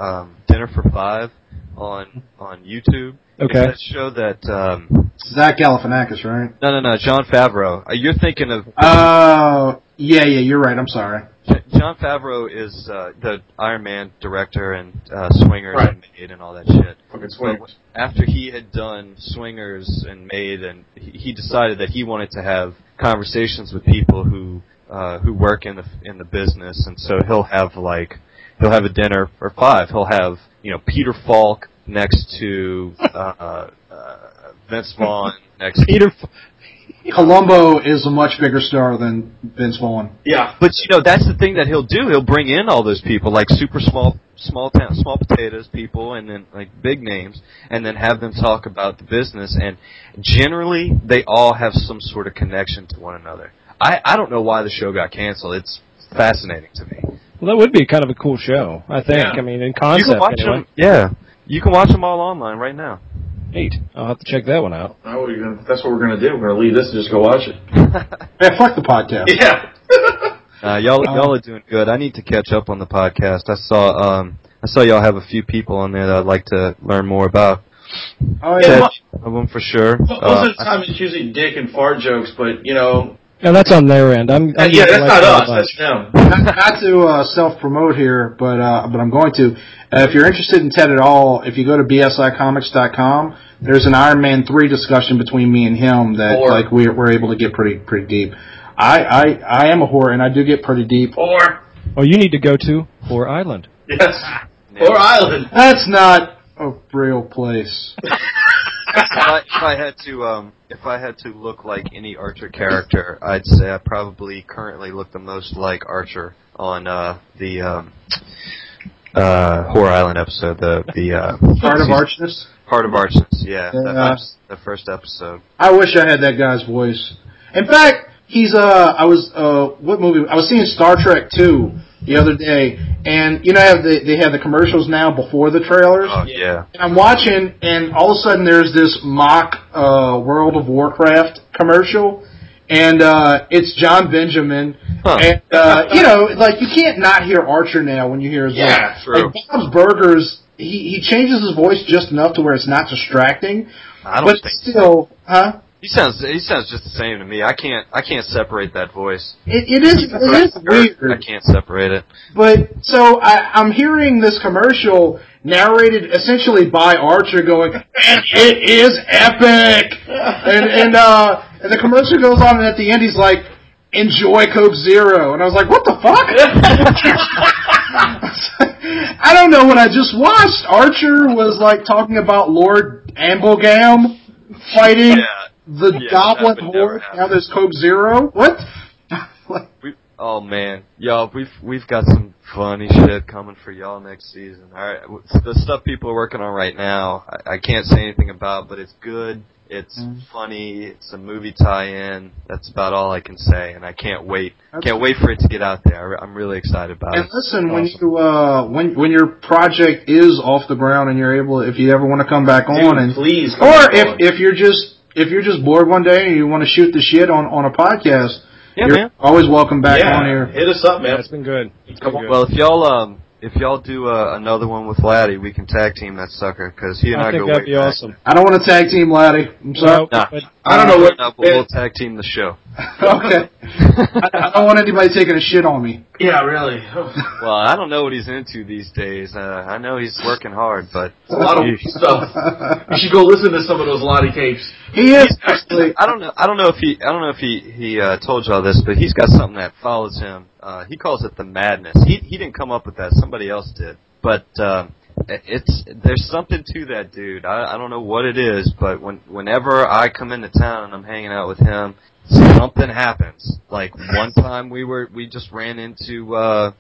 Dinner for Five on YouTube. Okay. It's that show that Zach Galifianakis, right? No, Jon Favreau. You're thinking of yeah, you're right. I'm sorry. Jon Favreau is the Iron Man director and Swingers right. and Made and all that shit. Fucking Swingers. After he had done Swingers and Made, and he decided that he wanted to have conversations with people who work in the business, and so he'll have a dinner for five. He'll have Peter Falk next to Vince Vaughn next to Peter. Columbo is a much bigger star than Vince Vaughn. Yeah, but that's the thing that he'll do. He'll bring in all those people, like super small potatoes people, and then like big names, and then have them talk about the business. And generally, they all have some sort of connection to one another. I don't know why the show got canceled. It's fascinating to me. Well, that would be kind of a cool show, I think. Yeah. I mean, in concept, them, yeah. You can watch them all online right now. Neat. I'll have to check that one out. That's what we're going to do. We're going to leave this and just go watch it. Yeah, fuck the podcast. Yeah. Y'all are doing good. I need to catch up on the podcast. I saw I saw y'all have a few people on there that I'd like to learn more about. Oh, yeah. Of them for sure. Most of the time it's usually dick and fart jokes, but, you know. Yeah, that's on their end. Yeah, that's not us. That's them. Not to self-promote here, but I'm going to. If you're interested in Ted at all, if you go to bsicomics.com, there's an Iron Man 3 discussion between me and him that like we're able to get pretty deep. I am a whore, and I do get pretty deep. Or you need to go to Whore Island. Yes. Whore Island. That's not a real place. If I had to look like any Archer character, I'd say I probably currently look the most like Archer on the Whore Island episode. The Heart of Archness. Heart of Archness, yeah. The first episode. I wish I had that guy's voice. In fact, he's what movie? I was seeing Star Trek 2 the other day, and you know they have the commercials now before the trailers. Oh yeah. And I'm watching, and all of a sudden there's this mock World of Warcraft commercial, and it's John Benjamin. Huh. And like you can't not hear Archer now when you hear his voice. Yeah, true. Like, Bob's Burgers, he changes his voice just enough to where it's not distracting. I don't think still, so. Huh? He sounds just the same to me. I can't separate that voice. It is weird. I can't separate it. But so I'm hearing this commercial narrated essentially by Archer going, "And it is epic." and the commercial goes on, and at the end he's like, "Enjoy Coke Zero," and I was like, "What the fuck?" I don't know what I just watched. Archer was like talking about Lord Ambogam fighting. Yeah. The Goblin Horde, now there's Coke Zero? What? Oh, man. Y'all, we've got some funny shit coming for y'all next season. All right, the stuff people are working on right now, I can't say anything about, but it's good, it's funny, it's a movie tie-in. That's about all I can say, and I can't wait. Can't wait for it to get out there. I'm really excited about it. And listen, awesome. when your project is off the ground and you're able, if you ever want to come back on, and please, or if you're just... If you're just bored one day and you want to shoot the shit on a podcast, you're always welcome back on here. Hit us up, man. Yeah, it's been good. Come on. Well, if y'all do another one with Laddie, we can tag team that sucker because he and I go way back. I think that'd be awesome. I don't want to tag team Laddie. I'm sorry. No, but I don't know what. But we'll tag team the show. Okay. I don't want anybody taking a shit on me. Yeah, really. Well, I don't know what he's into these days. I know he's working hard, but a lot of stuff. You should go listen to some of those Lottie tapes. He is actually. I don't know if he told y'all this, but he's got something that follows him. He calls it the madness. He didn't come up with that. Somebody else did, but. There's something to that dude. I don't know what it is, but whenever I come into town and I'm hanging out with him, something happens. Like one time we just ran into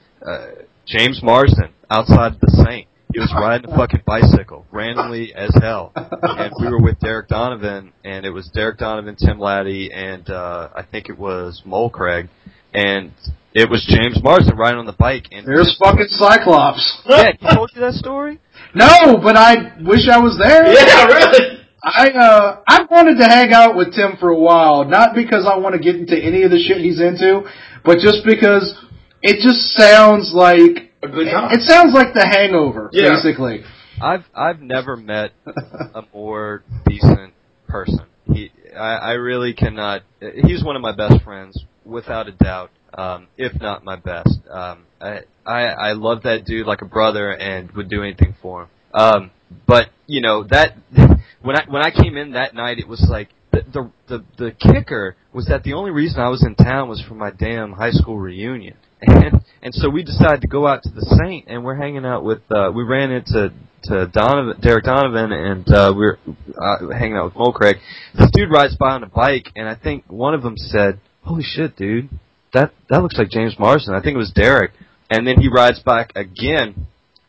James Marsden outside the Saint. He was riding a fucking bicycle, randomly as hell. And we were with Derek Donovan, and it was Derek Donovan, Tim Laddie, and I think it was Mole Craig. And it was James Marsden riding on the bike. And there's fucking Cyclops. Yeah, he told you that story? No, but I wish I was there. Yeah, really? I wanted to hang out with Tim for a while, not because I want to get into any of the shit he's into, but just because it just sounds like a good time. It sounds like The Hangover, basically. I've never met a more decent person. I really cannot. He's one of my best friends, without a doubt. If not my best. I love that dude like a brother and would do anything for him. But you know that when I came in that night, it was like the kicker was that the only reason I was in town was for my damn high school reunion. And so we decided to go out to the Saint, and we're hanging out with we ran into Donovan, Derek Donovan, and we're hanging out with Mole Craig. This dude rides by on a bike, and I think one of them said, "Holy shit, dude. That looks like James Marsden." I think it was Derek. And then he rides back again,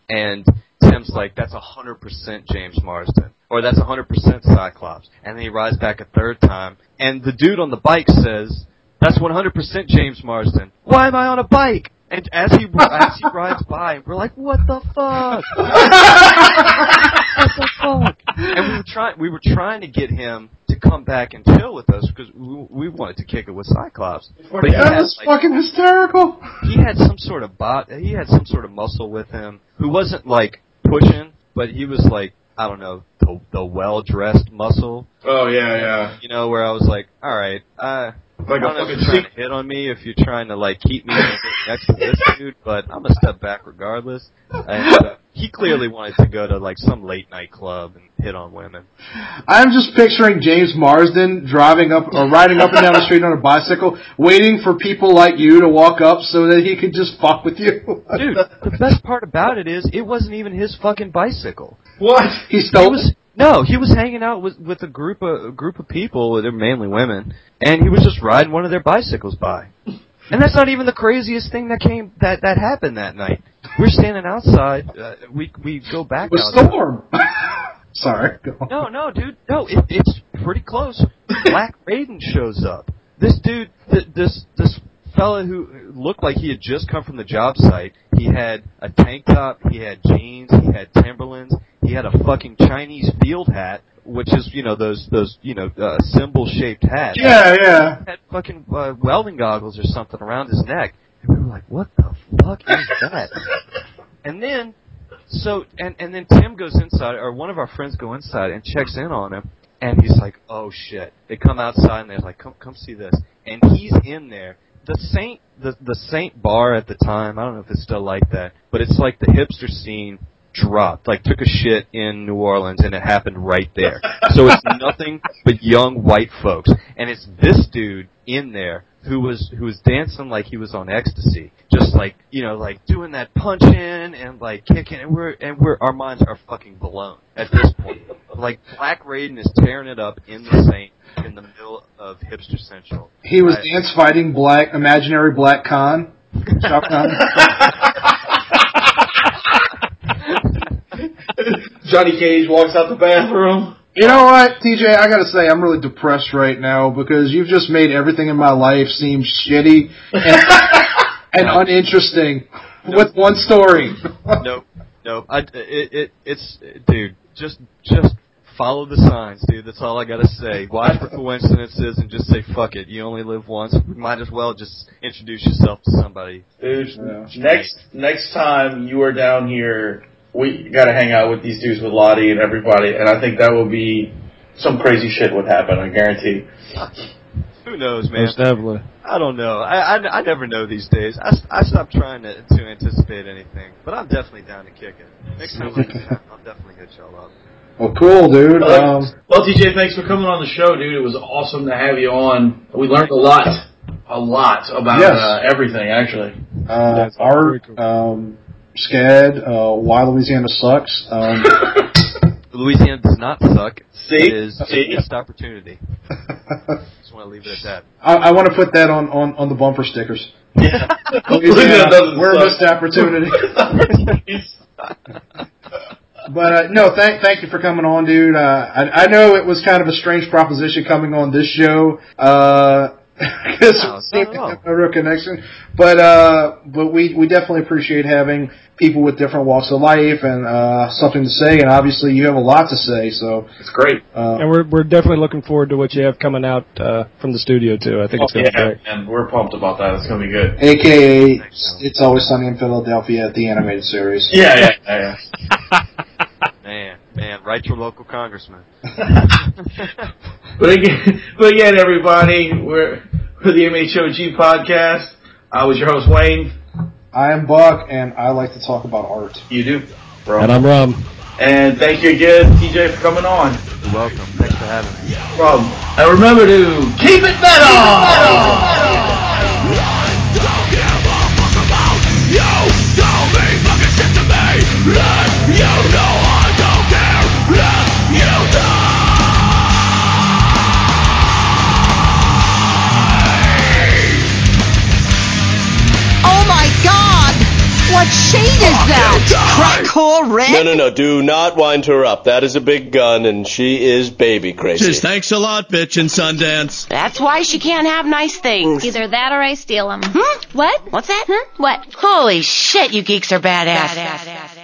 and Tim's like, "That's 100% James Marsden," or "That's 100% Cyclops." And then he rides back a third time, and the dude on the bike says, "That's 100% James Marsden. Why am I on a bike?" And as he rides by, we're like, "What the fuck? What the fuck?" And we were trying to get him to to come back and chill with us because we wanted to kick it with Cyclops. But that was fucking hysterical. He had some sort of muscle with him who wasn't like pushing, but he was like, I don't know, the well-dressed muscle. Oh yeah. You know, where I was like, all right, I don't know if you're trying to hit on me, if you're trying to like keep me next to this dude, but I'm gonna step back regardless. And he clearly wanted to go to like some late night club and hit on women. I'm just picturing James Marsden driving up or riding up and down the street on a bicycle, waiting for people like you to walk up so that he could just fuck with you. Dude, the best part about it is it wasn't even his fucking bicycle. What? He stole it? No, he was hanging out with a group of people, they're mainly women, and he was just riding one of their bicycles by. And that's not even the craziest thing that happened that night. We're standing outside. We go back. The storm. Sorry. No, dude. No, it's pretty close. Black Raiden shows up. This dude, this fella who looked like he had just come from the job site. He had a tank top. He had jeans. He had Timberlands. He had a fucking Chinese field hat, which is, you know, those you know, symbol-shaped hats. Yeah. He had fucking welding goggles or something around his neck. And we were like, what the fuck is that? And then, and then Tim goes inside, or one of our friends go inside and checks in on him. And he's like, oh, shit. They come outside and they're like, come see this. And he's in there. The Saint bar at the time, I don't know if it's still like that, but it's like the hipster scene. Dropped, like took a shit in New Orleans, and it happened right there. So it's nothing but young white folks, and it's this dude in there who was dancing like he was on ecstasy, just like, you know, like doing that punch in and like kicking, and our minds are fucking blown at this point. Like Black Raiden is tearing it up in the Saint in the middle of Hipster Central. He was dance fighting imaginary black Khan. Shop Khan. Johnny Cage walks out the bathroom. You know what, TJ, I gotta say, I'm really depressed right now because you've just made everything in my life seem shitty and uninteresting. Nope. With one story. Nope. It's dude, just follow the signs, dude. That's all I gotta say. Watch for coincidences and just say fuck it. You only live once. You might as well just introduce yourself to somebody. Dude, yeah. Next time you are down here, we gotta hang out with these dudes with Lottie and everybody, and I think that will be some crazy shit would happen, I guarantee. Who knows, man? I don't know. I never know these days. I stopped trying to anticipate anything, but I'm definitely down to kick it. Next time I'll definitely hit y'all up. Well, cool, dude. Well, TJ, thanks for coming on the show, dude. It was awesome to have you on. We learned a lot about everything, actually. Art, cool. SCAD, why Louisiana sucks. Louisiana does not suck. See? It is a missed opportunity. Just want to leave it at that. I want to put that on the bumper stickers. Yeah. Louisiana, we're a missed opportunity. But no, thank you for coming on, dude. I know it was kind of a strange proposition coming on this show. Because no real connection, but we definitely appreciate having people with different walks of life and something to say, and obviously you have a lot to say, so it's great. And we're definitely looking forward to what you have coming out from the studio too. I think it's gonna be great, and we're pumped about that. It's gonna be good. AKA It's Always Sunny in Philadelphia, the animated series. Yeah. Man, write your local congressman. But again, everybody, we're the M.H.O.G. podcast. I was your host, Wayne. I am Buck, and I like to talk about art. You do, bro. And I'm Rob. And thank you again, TJ, for coming on. You're welcome. Thanks for having me. No problem. And remember to keep it metal. What shade is that? Crackle red? No. Do not wind her up. That is a big gun, and she is baby crazy. Just thanks a lot, bitch, and Sundance. That's why she can't have nice things. Either that or I steal them. What? What's that? What? Holy shit, you geeks are badass.